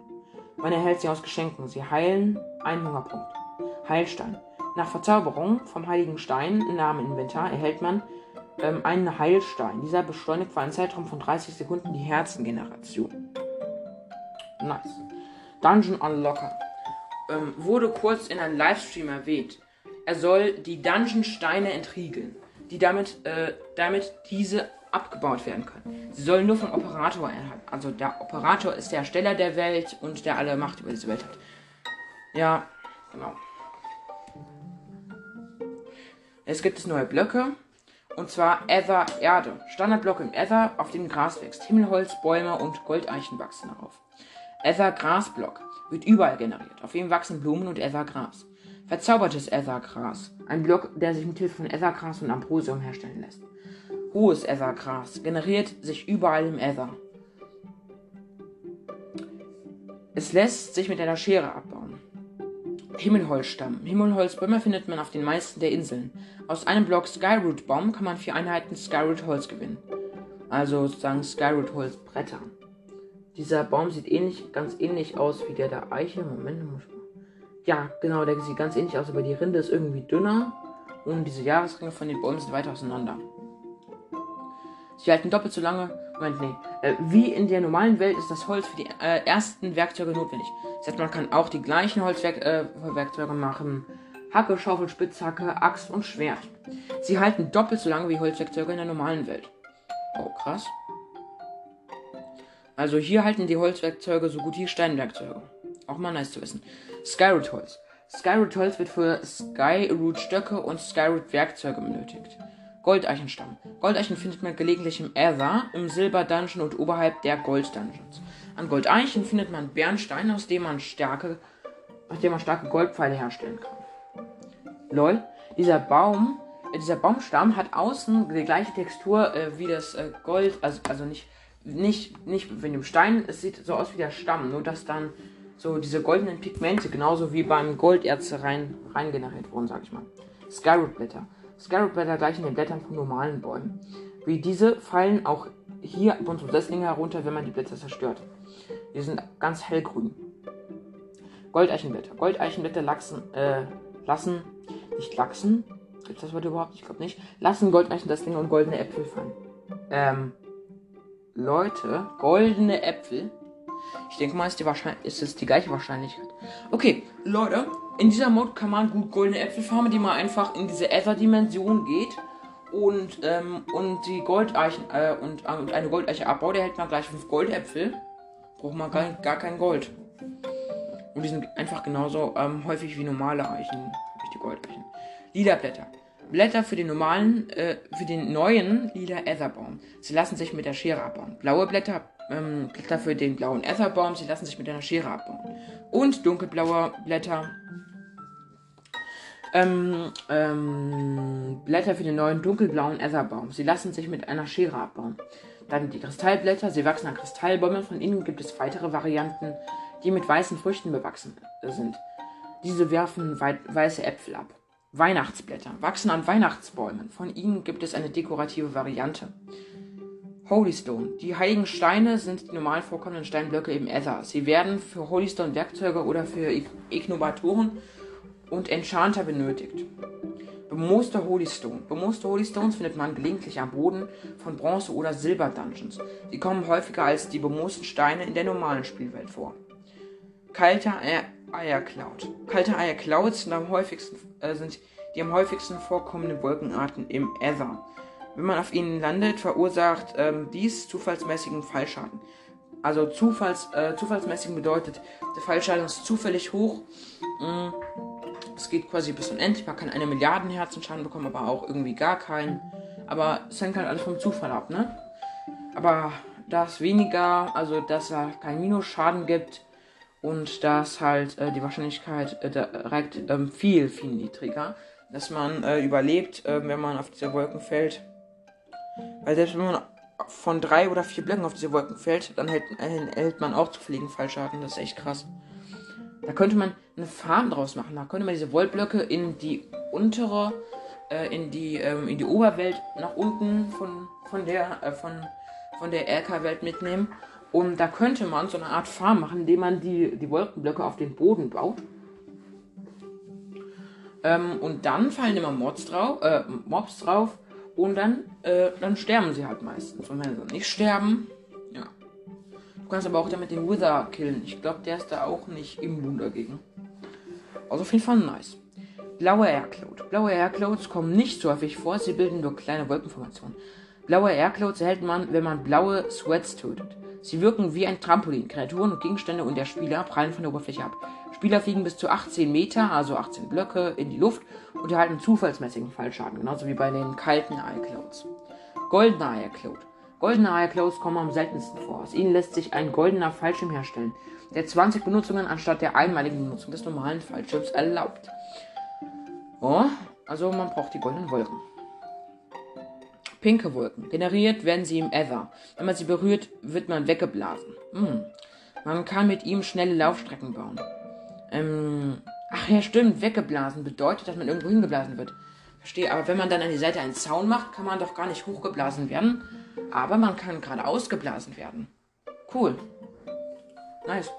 Man erhält sie aus Geschenken. Sie heilen einen Hungerpunkt. Heilstein. Nach Verzauberung vom Heiligen Stein im Namen Inventar erhält man ähm, einen Heilstein. Dieser beschleunigt für einen Zeitraum von dreißig Sekunden die Herzengeneration. Nice. Dungeon Unlocker. Ähm, wurde kurz in einem Livestream erwähnt. Er soll die Dungeon-Steine entriegeln, die damit, äh, damit diese abgebaut werden können. Sie sollen nur vom Operator erhalten. Also der Operator ist der Ersteller der Welt und der alle Macht über diese Welt hat. Ja, genau. Es gibt neue Blöcke Und zwar Aether Erde. Standardblock im Aether, auf dem Gras wächst. Himmelholz, Bäume und Goldeichen wachsen darauf. Aether Grasblock wird überall generiert. Auf ihm wachsen Blumen und Aether Gras. Verzaubertes Aether Gras. Ein Block, der sich mit Hilfe von Aether Gras und Ambrosium herstellen lässt. Hohes Aether Gras generiert sich überall im Aether. Es lässt sich mit einer Schere abbauen. Himmelholzstamm. Himmelholzbäume findet man auf den meisten der Inseln. Aus einem Block Skyroot-Baum kann man vier Einheiten Skyroot-Holz gewinnen. Also sozusagen Skyroot-Holzbretter. Dieser Baum sieht ähnlich, ganz ähnlich aus wie der der Eiche. Moment, muss ich mal. Ja, genau, der sieht ganz ähnlich aus, aber die Rinde ist irgendwie dünner. Und diese Jahresringe von den Bäumen sind weiter auseinander. Sie halten doppelt so lange. Moment, nee. Äh, wie in der normalen Welt ist das Holz für die äh, ersten Werkzeuge notwendig. Das heißt, man kann auch die gleichen Holzwerkzeuge äh, machen. Hacke, Schaufel, Spitzhacke, Axt und Schwert. Sie halten doppelt so lange wie Holzwerkzeuge in der normalen Welt. Oh, krass. Also hier halten die Holzwerkzeuge so gut wie Steinwerkzeuge. Auch mal nice zu wissen. Skyroot-Holz. Skyroot-Holz wird für Skyroot-Stöcke und Skyroot-Werkzeuge benötigt. Goldeichenstamm. Goldeichen findet man gelegentlich im Aether, im Silber-Dungeon und oberhalb der Gold-Dungeons. An Goldeichen findet man Bernstein, aus dem man starke, aus dem man starke Goldpfeile herstellen kann. Lol, dieser Baum, äh, dieser Baumstamm hat außen die gleiche Textur äh, wie das äh, Gold, also, also nicht, nicht, nicht wie dem Stein, es sieht so aus wie der Stamm, nur dass dann so diese goldenen Pigmente genauso wie beim Golderze rein, rein generiert wurden, sag ich mal. Skyroot-Blätter. Skyroot-Blätter gleichen den Blättern von normalen Bäumen. Wie diese fallen auch hier ab und zu Setzlinge herunter, wenn man die Blätter zerstört. Die sind ganz hellgrün. Goldeichenblätter. Goldeichenblätter lassen, äh, lassen, nicht laxen, gibt's das Wort überhaupt? Ich glaube nicht. Lassen Goldeichensetzlinge und goldene Äpfel fallen. Ähm, Leute, goldene Äpfel. Ich denke mal, ist, die Wahrscheinlich- ist es die gleiche Wahrscheinlichkeit. Okay, Leute, in dieser Mod kann man gut goldene Äpfel farmen, die man einfach in diese Aether-Dimension geht und, ähm, und die Goldeichen, äh, und, äh, und eine Goldeiche abbaut. Der hält man gleich fünf Goldäpfel. Braucht man gar, gar kein Gold. Und die sind einfach genauso ähm, häufig wie normale Eichen, die Goldeichen. Lila Blätter. Blätter für den normalen, äh, für den neuen lila Aetherbaum. Sie lassen sich mit der Schere abbauen. Blaue Blätter, ähm, Blätter für den blauen Aetherbaum. Sie lassen sich mit einer Schere abbauen. Und dunkelblaue Blätter, ähm, ähm, Blätter für den neuen dunkelblauen Aetherbaum. Sie lassen sich mit einer Schere abbauen. Dann die Kristallblätter. Sie wachsen an Kristallbäumen. Von ihnen gibt es weitere Varianten, die mit weißen Früchten bewachsen sind. Diese werfen wei- weiße Äpfel ab. Weihnachtsblätter wachsen an Weihnachtsbäumen. Von ihnen gibt es eine dekorative Variante. Holystone. Die heiligen Steine sind die normal vorkommenden Steinblöcke im Aether. Sie werden für Holystone-Werkzeuge oder für Ignobatoren und Enchanter benötigt. Bemooster Holystone. Bemooster Holystones findet man gelegentlich am Boden von Bronze- oder Silber-Dungeons. Sie kommen häufiger als die bemoosten Steine in der normalen Spielwelt vor. Kalter Ä- Eiercloud. Kalte Eierclouds sind am häufigsten, äh, sind die am häufigsten vorkommenden Wolkenarten im Aether. Wenn man auf ihnen landet, verursacht ähm, dies zufallsmäßigen Fallschaden. Also Zufalls, äh, zufallsmäßigen bedeutet, der Fallschaden ist zufällig hoch. Mh, es geht quasi bis unendlich. Man kann eine Milliarden Herzen Schaden bekommen, aber auch irgendwie gar keinen. Aber es hängt halt alles vom Zufall ab, ne? Aber dass weniger, also dass da kein Minusschaden gibt, und dass halt äh, die Wahrscheinlichkeit äh, direkt ähm, viel, viel niedriger, dass man äh, überlebt, äh, wenn man auf diese Wolken fällt. Weil selbst wenn man von drei oder vier Blöcken auf diese Wolken fällt, dann hält, äh, hält man auch zufälligen Fallschaden. Das ist echt krass. Da könnte man eine Farm draus machen. Da könnte man diese Wollblöcke in die untere, äh, in die ähm, in die Oberwelt nach unten von, von der äh, von, von der L K-Welt mitnehmen. Und da könnte man so eine Art Farm machen, indem man die, die Wolkenblöcke auf den Boden baut. Ähm, und dann fallen immer Mobs drauf, äh, Mobs drauf und dann, äh, dann sterben sie halt meistens. Und wenn sie nicht sterben, ja. Du kannst aber auch damit den Wither killen. Ich glaube, der ist da auch nicht immun dagegen. Also auf jeden Fall nice. Blaue Aircloud. Blaue Airclouds kommen nicht so häufig vor, sie bilden nur kleine Wolkenformationen. Blaue Airclouds erhält man, wenn man blaue Sweats tötet. Sie wirken wie ein Trampolin. Kreaturen und Gegenstände und der Spieler prallen von der Oberfläche ab. Spieler fliegen bis zu achtzehn Meter, also achtzehn Blöcke, in die Luft und erhalten zufallsmäßigen Fallschaden, genauso wie bei den kalten Eye-Clouds. Goldener Eye-Cloud. Goldene Eye-Clouds kommen am seltensten vor. Aus ihnen lässt sich ein goldener Fallschirm herstellen, der zwanzig Benutzungen anstatt der einmaligen Benutzung des normalen Fallschirms erlaubt. Oh, also man braucht die goldenen Wolken. Pinke Wolken. Generiert werden sie im Aether. Wenn man sie berührt, wird man weggeblasen. Hm. Man kann mit ihm schnelle Laufstrecken bauen. Ähm, ach ja, stimmt. Weggeblasen bedeutet, dass man irgendwo hingeblasen wird. Verstehe, aber wenn man dann an die Seite einen Zaun macht, kann man doch gar nicht hochgeblasen werden. Aber man kann geradeaus geblasen werden. Cool. Nice.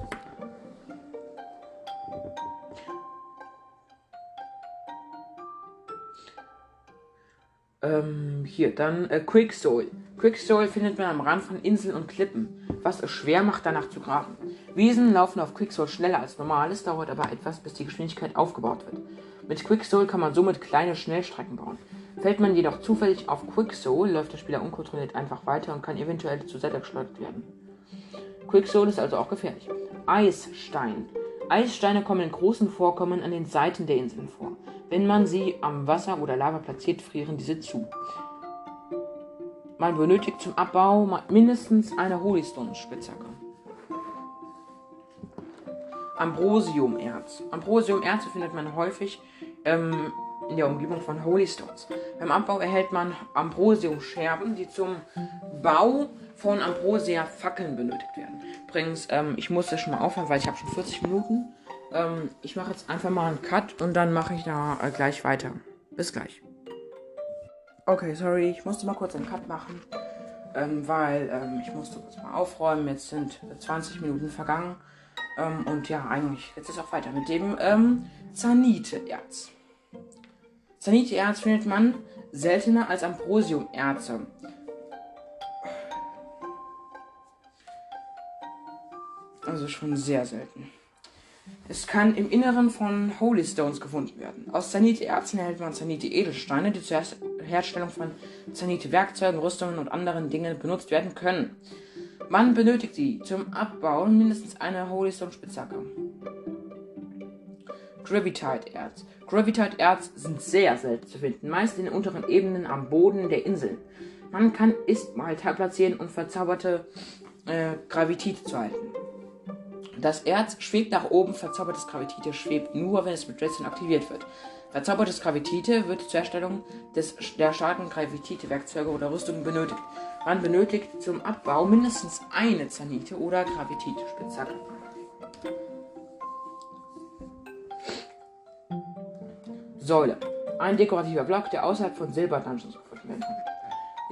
Ähm, hier, dann äh, Quicksoil. Quicksoil findet man am Rand von Inseln und Klippen, was es schwer macht, danach zu graben. Wiesen laufen auf Quicksoil schneller als normal, es dauert aber etwas, bis die Geschwindigkeit aufgebaut wird. Mit Quicksoil kann man somit kleine Schnellstrecken bauen. Fällt man jedoch zufällig auf Quicksoil, läuft der Spieler unkontrolliert einfach weiter und kann eventuell zur Seite geschleudert werden. Quicksoil ist also auch gefährlich. Eisstein. Eissteine kommen in großen Vorkommen an den Seiten der Inseln vor. Wenn man sie am Wasser oder Lava platziert, frieren diese zu. Man benötigt zum Abbau mindestens eine Holystone-Spitzhacke. Ambrosiumerz. Ambrosiumerze findet man häufig ähm, in der Umgebung von Holystones. Beim Abbau erhält man Ambrosiumscherben, die zum Bau von Ambrosia-Fackeln benötigt werden. Übrigens, ähm, ich muss das schon mal aufhören, weil ich habe schon vierzig Minuten. Ähm, ich mache jetzt einfach mal einen Cut und dann mache ich da äh, gleich weiter. Bis gleich. Okay, sorry, ich musste mal kurz einen Cut machen, ähm, weil ähm, ich musste kurz mal aufräumen. Jetzt sind zwanzig Minuten vergangen ähm, und ja, eigentlich geht es auch weiter mit dem ähm, Zanite-Erz. Zanite-Erz findet man seltener als Ambrosium-Erze. Also schon sehr selten. Es kann im Inneren von Holy Stones gefunden werden. Aus Zanite-Erzen erhält man Zanite-Edelsteine, die zur Herstellung von Zanite-Werkzeugen, Rüstungen und anderen Dingen benutzt werden können. Man benötigt sie zum Abbau mindestens eine Holy Stone-Spitzhacke. Gravitite-Erz. Gravitite-Erz sind sehr selten zu finden, meist in den unteren Ebenen am Boden der Inseln. Man kann Istmalter platzieren, um verzauberte äh, Gravitit zu halten. Das Erz schwebt nach oben, verzaubertes Gravitite schwebt nur, wenn es mit Redstone aktiviert wird. Verzaubertes Gravitite wird zur Herstellung des, der starken Gravitite-Werkzeuge oder Rüstungen benötigt. Man benötigt zum Abbau mindestens eine Zanite oder Gravitite-Spitzhacke. Säule. Ein dekorativer Block, der außerhalb von Silber-Dungeons gefunden werden kann.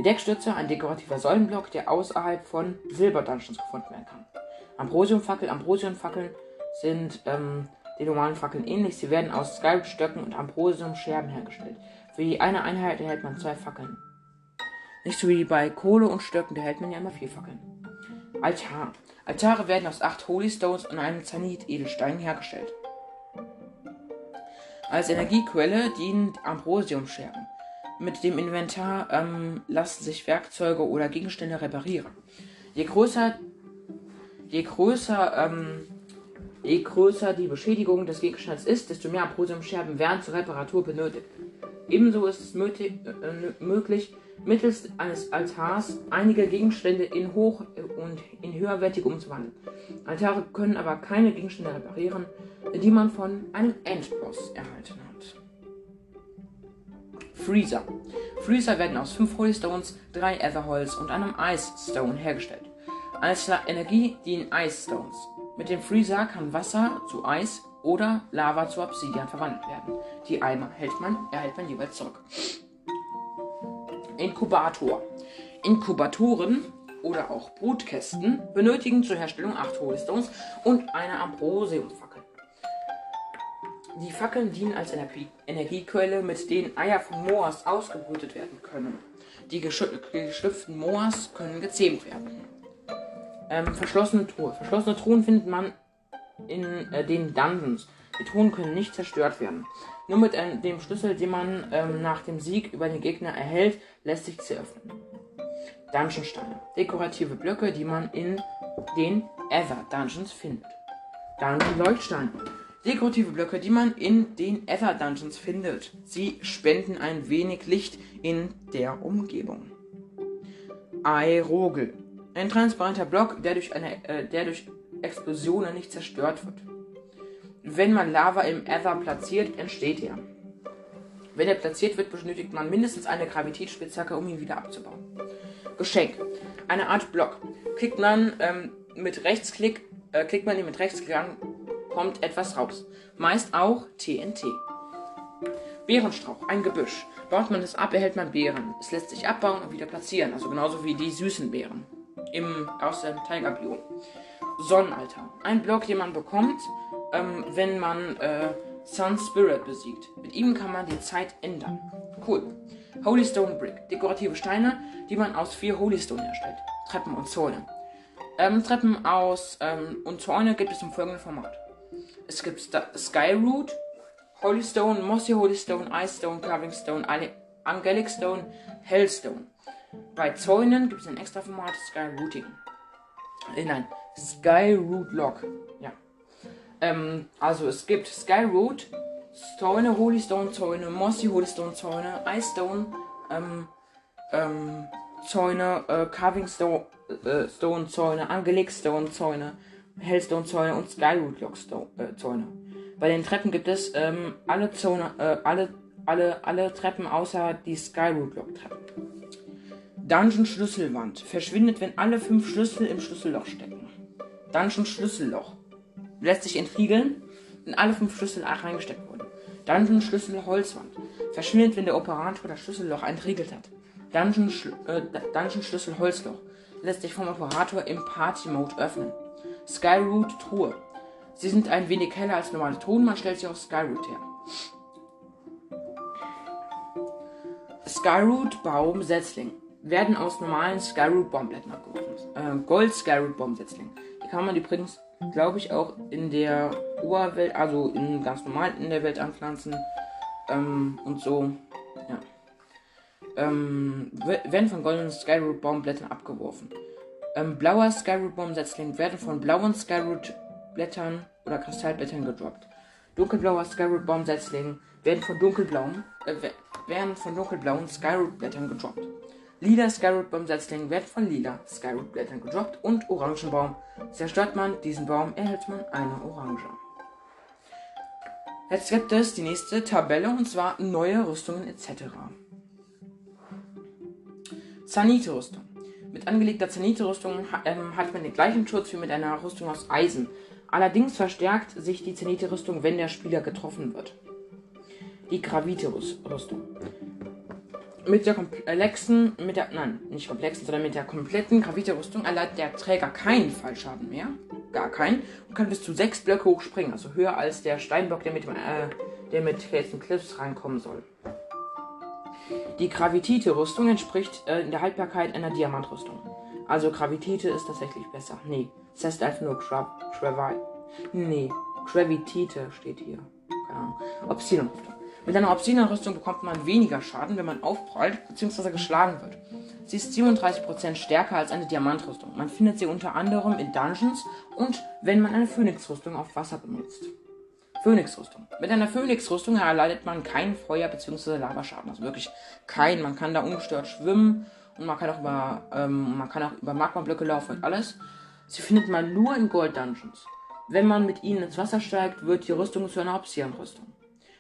Die Deckstütze, ein dekorativer Säulenblock, der außerhalb von Silber-Dungeons gefunden werden kann. Ambrosiumfackeln. Ambrosiumfackeln sind ähm, den normalen Fackeln ähnlich. Sie werden aus Skype-Stöcken und Ambrosiumscherben hergestellt. Für je eine Einheit erhält man zwei Fackeln. Nicht so wie bei Kohle und Stöcken, da erhält man ja immer vier Fackeln. Altar. Altare werden aus acht Holystones und einem Zanit-Edelstein hergestellt. Als Energiequelle dienen Ambrosiumscherben. Mit dem Inventar ähm, lassen sich Werkzeuge oder Gegenstände reparieren. Je größer Je größer, ähm, je größer die Beschädigung des Gegenstands ist, desto mehr Ambrosiumscherben werden zur Reparatur benötigt. Ebenso ist es möglich, äh, möglich mittels eines Altars einige Gegenstände in hoch- und in höherwertige umzuwandeln. Altare können aber keine Gegenstände reparieren, die man von einem Endboss erhalten hat. Freezer. Freezer werden aus fünf Holystones, drei Aetherholz und einem Ice Stone hergestellt. Als Energie dienen Ice Stones. Mit dem Freezer kann Wasser zu Eis oder Lava zu Obsidian verwandelt werden. Die Eimer hält man, erhält man jeweils zurück. Inkubator. Inkubatoren oder auch Brutkästen benötigen zur Herstellung acht Holystones und eine Ambrosiumfackel. Die Fackeln dienen als Energie- Energiequelle, mit denen Eier von Moas ausgebrütet werden können. Die geschl- geschlüpften Moas können gezähmt werden. Ähm, verschlossene Truhe. Verschlossene Truhen findet man in äh, den Dungeons. Die Truhen können nicht zerstört werden. Nur mit äh, dem Schlüssel, den man ähm, nach dem Sieg über den Gegner erhält, lässt sich sie öffnen. Dungeon-Steine. Dekorative Blöcke, die man in den Aether Dungeons findet. Dungeon-Leuchtsteine. Dekorative Blöcke, die man in den Aether Dungeons findet. Sie spenden ein wenig Licht in der Umgebung. Aerogel. Ein transparenter Block, der durch, eine, äh, der durch Explosionen nicht zerstört wird. Wenn man Lava im Aether platziert, entsteht er. Wenn er platziert wird, benötigt man mindestens eine Gravitätsspitzhacke, um ihn wieder abzubauen. Geschenk. Eine Art Block. Klickt man ähm, mit Rechtsklick, äh, klickt man ihn mit Rechtsklick an, kommt etwas raus. Meist auch T N T. Beerenstrauch. Ein Gebüsch. Baut man es ab, erhält man Beeren. Es lässt sich abbauen und wieder platzieren. Also genauso wie die süßen Beeren im, aus dem Tigerbiom. Sonnenaltar. Ein Block, den man bekommt, ähm, wenn man äh, Sun Spirit besiegt. Mit ihm kann man die Zeit ändern. Cool. Holy Stone Brick. Dekorative Steine, die man aus vier Holy Stone erstellt. Treppen und Zäune. Ähm, Treppen aus ähm, und Zäune gibt es im folgenden Format. Es gibt St- Skyroot, Holy Stone, Mossy Holy Stone, Ice Stone, Carving Stone, Ale- Angelic Stone, Hellstone. Bei Zäunen gibt es ein extra Format Skyrooting. Äh, nein, Skyroot Lock. Ja. Ähm, also es gibt Skyroot, Zäune, Holy Stone Zäune, Mossy Holy Stone Zäune, Ice Stone, ähm, ähm, Zäune, äh, Carving Stone, äh, Stone Zäune, Angelic Stone Zäune, Hellstone Zäune und Skyroot Lock Stone, äh, Zäune. Bei den Treppen gibt es, ähm, alle Zäune, äh, alle, alle, alle Treppen außer die Skyroot Lock Treppen. Dungeon Schlüsselwand. Verschwindet, wenn alle fünf Schlüssel im Schlüsselloch stecken. Dungeon Schlüsselloch. Lässt sich entriegeln, wenn alle fünf Schlüssel reingesteckt wurden. Dungeon Schlüssel Holzwand. Verschwindet, wenn der Operator das Schlüsselloch entriegelt hat. Dungeon, Schl- äh, Dungeon Schlüssel Holzloch. Lässt sich vom Operator im Party Mode öffnen. Skyroot Truhe. Sie sind ein wenig heller als normale Truhen, man stellt sie auf Skyroot her. Skyroot Baum Setzling. Werden aus normalen Skyroot Baumblättern abgeworfen. Äh, Gold Skyroot Baum Setzling. Die kann man übrigens, glaube ich, auch in der Oberwelt, also in ganz normal in der Welt anpflanzen ähm, und so, ja. Ähm, werden von goldenen Skyroot Baumblättern abgeworfen. Ähm, blauer Skyroot Baumsetzling werden von blauen Skyroot Blättern oder Kristallblättern gedroppt. Dunkelblauer Skyroot Baumsetzling werden von dunkelblauen, äh, werden von dunkelblauen Skyroot Blättern gedroppt. Lila Skyroot Baumsetzling wird von lila Skyroot Blättern gedroppt und Orangenbaum. Zerstört man diesen Baum, erhält man eine Orange. Jetzt gibt es die nächste Tabelle und zwar neue Rüstungen et cetera. Zanite-Rüstung. Mit angelegter Zanite-Rüstung ähm, hat man den gleichen Schutz wie mit einer Rüstung aus Eisen. Allerdings verstärkt sich die Zanite-Rüstung, wenn der Spieler getroffen wird. Die Gravite-Rüstung. Mit der komplexen, mit der, nein, nicht komplexen, sondern mit der kompletten Gravite-Rüstung erleidet der Träger keinen Fallschaden mehr, gar keinen, und kann bis zu sechs Blöcke hochspringen, also höher als der Steinblock, der mit dem, äh, der mit Felsen Cliffs reinkommen soll. Die Gravitite-Rüstung entspricht äh, in der Haltbarkeit einer Diamantrüstung. Also Gravitite ist tatsächlich besser. Nee, das heißt einfach nur Grav, Gravai, nee, Gravitite steht hier. Keine Ahnung. Obsidian-Rüstung. Mit einer Obsidian-Rüstung bekommt man weniger Schaden, wenn man aufprallt bzw. geschlagen wird. Sie ist siebenunddreißig Prozent stärker als eine Diamantrüstung. Man findet sie unter anderem in Dungeons und wenn man eine Phönixrüstung auf Wasser benutzt. Phönixrüstung. Mit einer Phönixrüstung erleidet man keinen Feuer- bzw. Lavaschaden. Also wirklich keinen. Man kann da ungestört schwimmen und man kann auch über, ähm, man kann auch über Magma-Blöcke laufen und alles. Sie findet man nur in Gold-Dungeons. Wenn man mit ihnen ins Wasser steigt, wird die Rüstung zu einer Obsidian-Rüstung.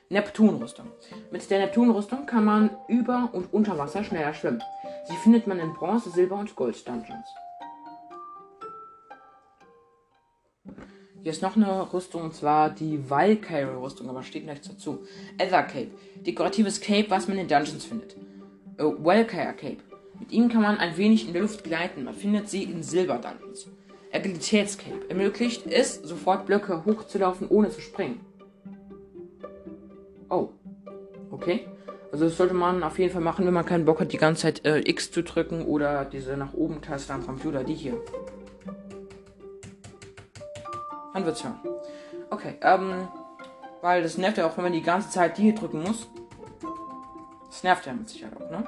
Neptun-Rüstung. Mit der Neptun-Rüstung kann man über und unter Wasser schneller schwimmen. Sie findet man in Bronze-, Silber- und Gold-Dungeons. Hier ist noch eine Rüstung, und zwar die Valkyrie-Rüstung, aber steht nichts dazu. Aether Cape. Dekoratives Cape, was man in Dungeons findet. Uh, Valkyrie Cape. Mit ihnen kann man ein wenig in der Luft gleiten. Man findet sie in Silber-Dungeons. Agilitätscape. Ermöglicht es, sofort Blöcke hochzulaufen, ohne zu springen. Oh, okay. Also das sollte man auf jeden Fall machen, wenn man keinen Bock hat, die ganze Zeit äh, X zu drücken oder diese nach oben Taste am Computer, die hier. Dann wird's hören. Okay, ähm, weil das nervt ja auch, wenn man die ganze Zeit die hier drücken muss. Das nervt ja mit Sicherheit auch, ne?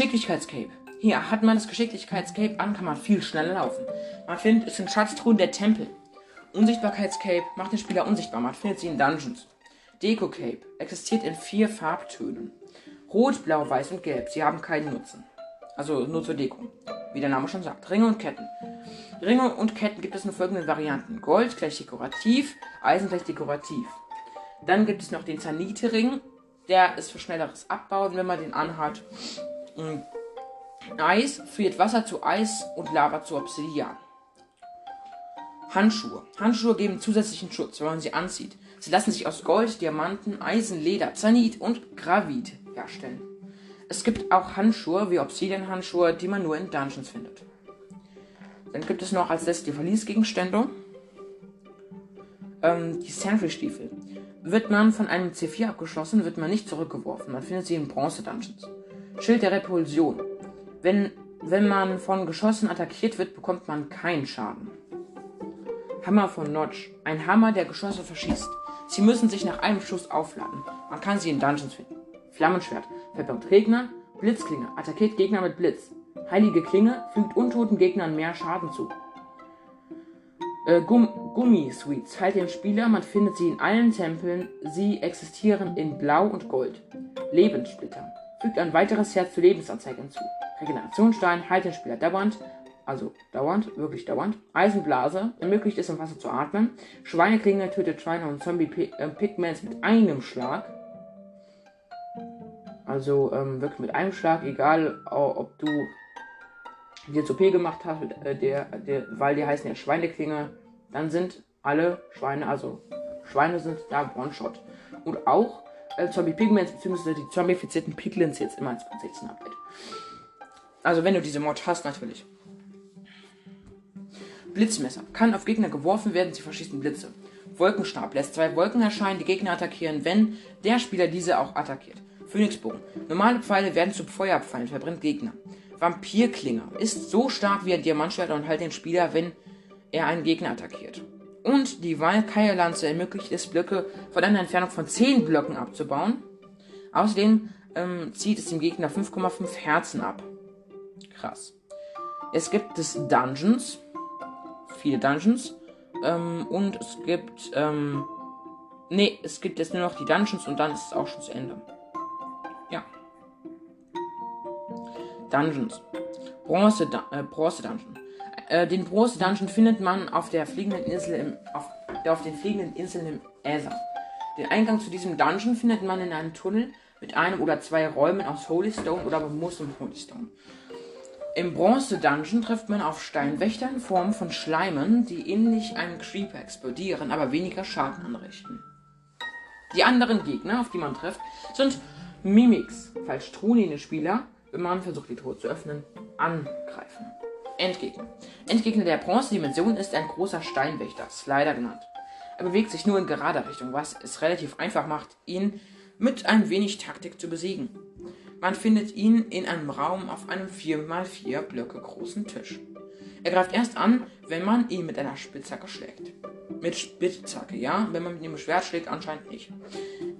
Geschicklichkeitscape. Hier hat man das Geschicklichkeitscape an, kann man viel schneller laufen. Man findet, es sind Schatztruhen der Tempel. Unsichtbarkeitscape macht den Spieler unsichtbar, man findet sie in Dungeons. Deco-Cape existiert in vier Farbtönen. Rot, Blau, Weiß und Gelb. Sie haben keinen Nutzen. Also nur zur Deko. Wie der Name schon sagt. Ringe und Ketten. Ringe und Ketten gibt es in folgenden Varianten. Gold gleich dekorativ, Eisen gleich dekorativ. Dann gibt es noch den Zanite-Ring. Der ist für schnelleres Abbauen, wenn man den anhat. Und Eis friert Wasser zu Eis und Lava zu Obsidian. Handschuhe. Handschuhe geben zusätzlichen Schutz, wenn man sie anzieht. Sie lassen sich aus Gold, Diamanten, Eisen, Leder, Zanit und Gravit herstellen. Es gibt auch Handschuhe, wie Obsidian-Handschuhe, die man nur in Dungeons findet. Dann gibt es noch als letztes die Verliesgegenstände. Ähm, die Sentry-Stiefel. Wird man von einem C vier abgeschossen, wird man nicht zurückgeworfen. Man findet sie in Bronze-Dungeons. Schild der Repulsion. Wenn, wenn man von Geschossen attackiert wird, bekommt man keinen Schaden. Hammer von Notch. Ein Hammer, der Geschosse verschießt. Sie müssen sich nach einem Schuss aufladen. Man kann sie in Dungeons finden. Flammenschwert. Verbirgt Gegner. Blitzklinge. Attackiert Gegner mit Blitz. Heilige Klinge. Fügt untoten Gegnern mehr Schaden zu. Äh, Gumm- Gummi-Sweets. Teilt den Spieler. Man findet sie in allen Tempeln. Sie existieren in Blau und Gold. Lebenssplitter. Fügt ein weiteres Herz zur Lebensanzeige hinzu. Regenerationsstein. Heilt den Spieler dauernd. Also dauernd, wirklich dauernd. Eisenblase, ermöglicht es im Wasser zu atmen. Schweineklinge tötet Schweine und Zombie-Pigments mit einem Schlag. Also ähm, wirklich mit einem Schlag, egal ob du dir zu P gemacht hast, äh, der, der, weil die heißen ja Schweineklinge, dann sind alle Schweine, also Schweine sind da One-Shot. Und auch äh, Zombie-Pigments bzw. die zombifizierten Piglins jetzt immer ins zweitausendsechzehn Update. Also wenn du diese Mod hast, natürlich. Blitzmesser. Kann auf Gegner geworfen werden, sie verschießen Blitze. Wolkenstab. Lässt zwei Wolken erscheinen, die Gegner attackieren, wenn der Spieler diese auch attackiert. Phönixbogen. Normale Pfeile werden zu Feuerpfeilen, verbrennt Gegner. Vampirklinge. Ist so stark wie ein Diamantschwert und hält den Spieler, wenn er einen Gegner attackiert. Und die Valkyrie-Lanze ermöglicht es, Blöcke von einer Entfernung von zehn Blöcken abzubauen. Außerdem ähm, zieht es dem Gegner fünf Komma fünf Herzen ab. Krass. Es gibt es Dungeons. Viele Dungeons. Ähm, und es gibt, ähm, nee, es gibt jetzt nur noch die Dungeons und dann ist es auch schon zu Ende. Ja. Dungeons. Bronze, du- äh, Bronze Dungeon. Äh, den Bronze Dungeon findet man auf der fliegenden Insel im, auf, auf den fliegenden Inseln im Aether. Den Eingang zu diesem Dungeon findet man in einem Tunnel mit einem oder zwei Räumen aus Holystone oder bemoosten Holystone. Im Bronze-Dungeon trifft man auf Steinwächter in Form von Schleimen, die ähnlich einem Creeper explodieren, aber weniger Schaden anrichten. Die anderen Gegner, auf die man trifft, sind Mimics, falls strunende Spieler, wenn man versucht, die Tore zu öffnen, angreifen. Endgegner. Endgegner der Bronze-Dimension ist ein großer Steinwächter, Slider genannt. Er bewegt sich nur in gerader Richtung, was es relativ einfach macht, ihn mit ein wenig Taktik zu besiegen. Man findet ihn in einem Raum auf einem vier mal vier Blöcke großen Tisch. Er greift erst an, wenn man ihn mit einer Spitzhacke schlägt. Mit Spitzhacke, ja, wenn man mit dem Schwert schlägt, anscheinend nicht.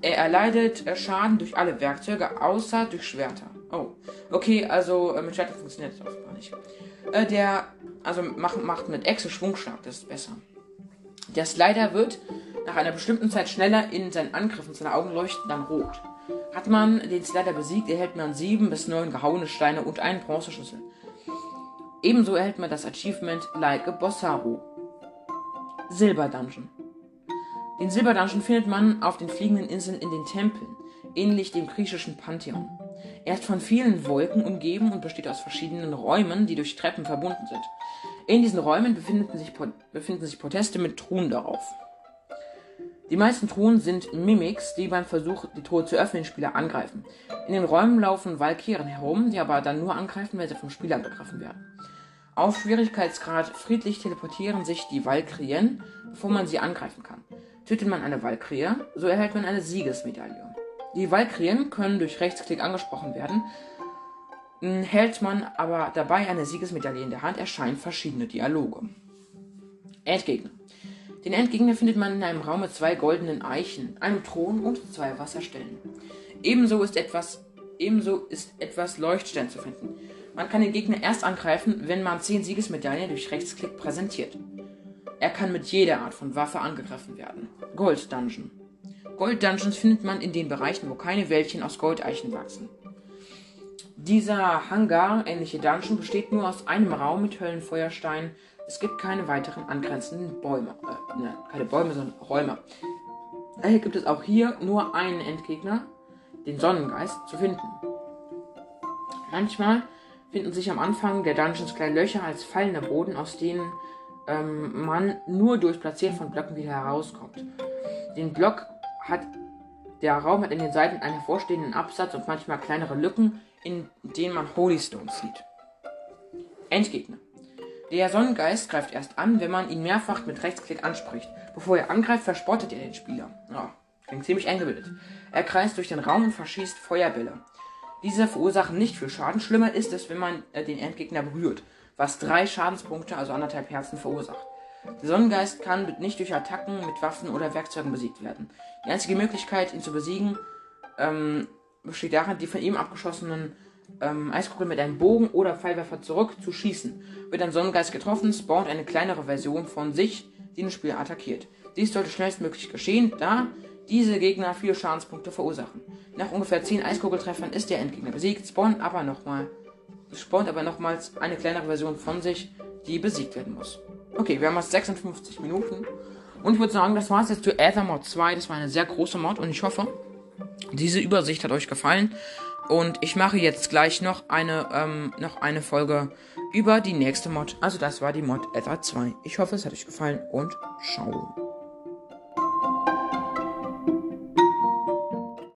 Er erleidet Schaden durch alle Werkzeuge, außer durch Schwerter. Oh, okay, also mit Schwertern funktioniert das offenbar nicht. Äh, der, also macht, macht mit Echse Schwungschlag, das ist besser. Der Slider wird nach einer bestimmten Zeit schneller in seinen Angriffen, seine Augen leuchten dann rot. Hat man den Slider besiegt, erhält man sieben bis neun gehauene Steine und einen Bronzeschlüssel. Ebenso erhält man das Achievement Like a Bossaro. Silber Dungeon. Den Silber Dungeon findet man auf den fliegenden Inseln in den Tempeln, ähnlich dem griechischen Pantheon. Er ist von vielen Wolken umgeben und besteht aus verschiedenen Räumen, die durch Treppen verbunden sind. In diesen Räumen befinden sich, befinden sich Podeste mit Truhen darauf. Die meisten Truhen sind Mimics, die beim Versuch, die Truhe zu öffnen, den Spieler angreifen. In den Räumen laufen Valkyren herum, die aber dann nur angreifen, wenn sie vom Spieler angegriffen werden. Auf Schwierigkeitsgrad friedlich teleportieren sich die Valkyrien, bevor man sie angreifen kann. Tötet man eine Valkyrie, so erhält man eine Siegesmedaille. Die Valkyrien können durch Rechtsklick angesprochen werden. Hält man aber dabei eine Siegesmedaille in der Hand, erscheinen verschiedene Dialoge. Endgegner. Den Endgegner findet man in einem Raum mit zwei goldenen Eichen, einem Thron und zwei Wasserstellen. Ebenso ist etwas Ebenso ist etwas Leuchtstern zu finden. Man kann den Gegner erst angreifen, wenn man zehn Siegesmedaillen durch Rechtsklick präsentiert. Er kann mit jeder Art von Waffe angegriffen werden. Gold Dungeon. Gold Dungeons findet man in den Bereichen, wo keine Wäldchen aus Goldeichen wachsen. Dieser Hangar-ähnliche Dungeon besteht nur aus einem Raum mit Höllenfeuerstein. Es gibt keine weiteren angrenzenden Bäume. Äh, ne, keine Bäume, sondern Räume. Daher gibt es auch hier nur einen Endgegner, den Sonnengeist, zu finden. Manchmal finden sich am Anfang der Dungeons kleine Löcher als fallender Boden, aus denen ähm, man nur durch Platzieren von Blöcken wieder herauskommt. Den Block hat der Raum hat in den Seiten einen hervorstehenden Absatz und manchmal kleinere Lücken, in denen man Holy Stones sieht. Endgegner. Der Sonnengeist greift erst an, wenn man ihn mehrfach mit Rechtsklick anspricht. Bevor er angreift, verspottet er den Spieler. Oh, klingt ziemlich eingebildet. Er kreist durch den Raum und verschießt Feuerbälle. Diese verursachen nicht viel Schaden. Schlimmer ist es, wenn man äh, den Endgegner berührt, was drei Schadenspunkte, also anderthalb Herzen, verursacht. Der Sonnengeist kann nicht durch Attacken mit Waffen oder Werkzeugen besiegt werden. Die einzige Möglichkeit, ihn zu besiegen, ähm, besteht darin, die von ihm abgeschossenen ähm, Eiskugeln mit einem Bogen oder Pfeilwerfer zurückzuschießen. Wird ein Sonnengeist getroffen, spawnt eine kleinere Version von sich, die den Spieler attackiert. Dies sollte schnellstmöglich geschehen, da diese Gegner viele Schadenspunkte verursachen. Nach ungefähr zehn Eiskugeltreffern ist der Endgegner besiegt, spawnt aber, nochmal, spawnt aber nochmals eine kleinere Version von sich, die besiegt werden muss. Okay, wir haben jetzt sechsundfünfzig Minuten. Und ich würde sagen, das war es jetzt zu Aether Mod zwei. Das war eine sehr große Mod und ich hoffe, diese Übersicht hat euch gefallen. Und ich mache jetzt gleich noch eine, ähm, noch eine Folge über die nächste Mod. Also das war die Mod Aether zwei. Ich hoffe, es hat euch gefallen und ciao.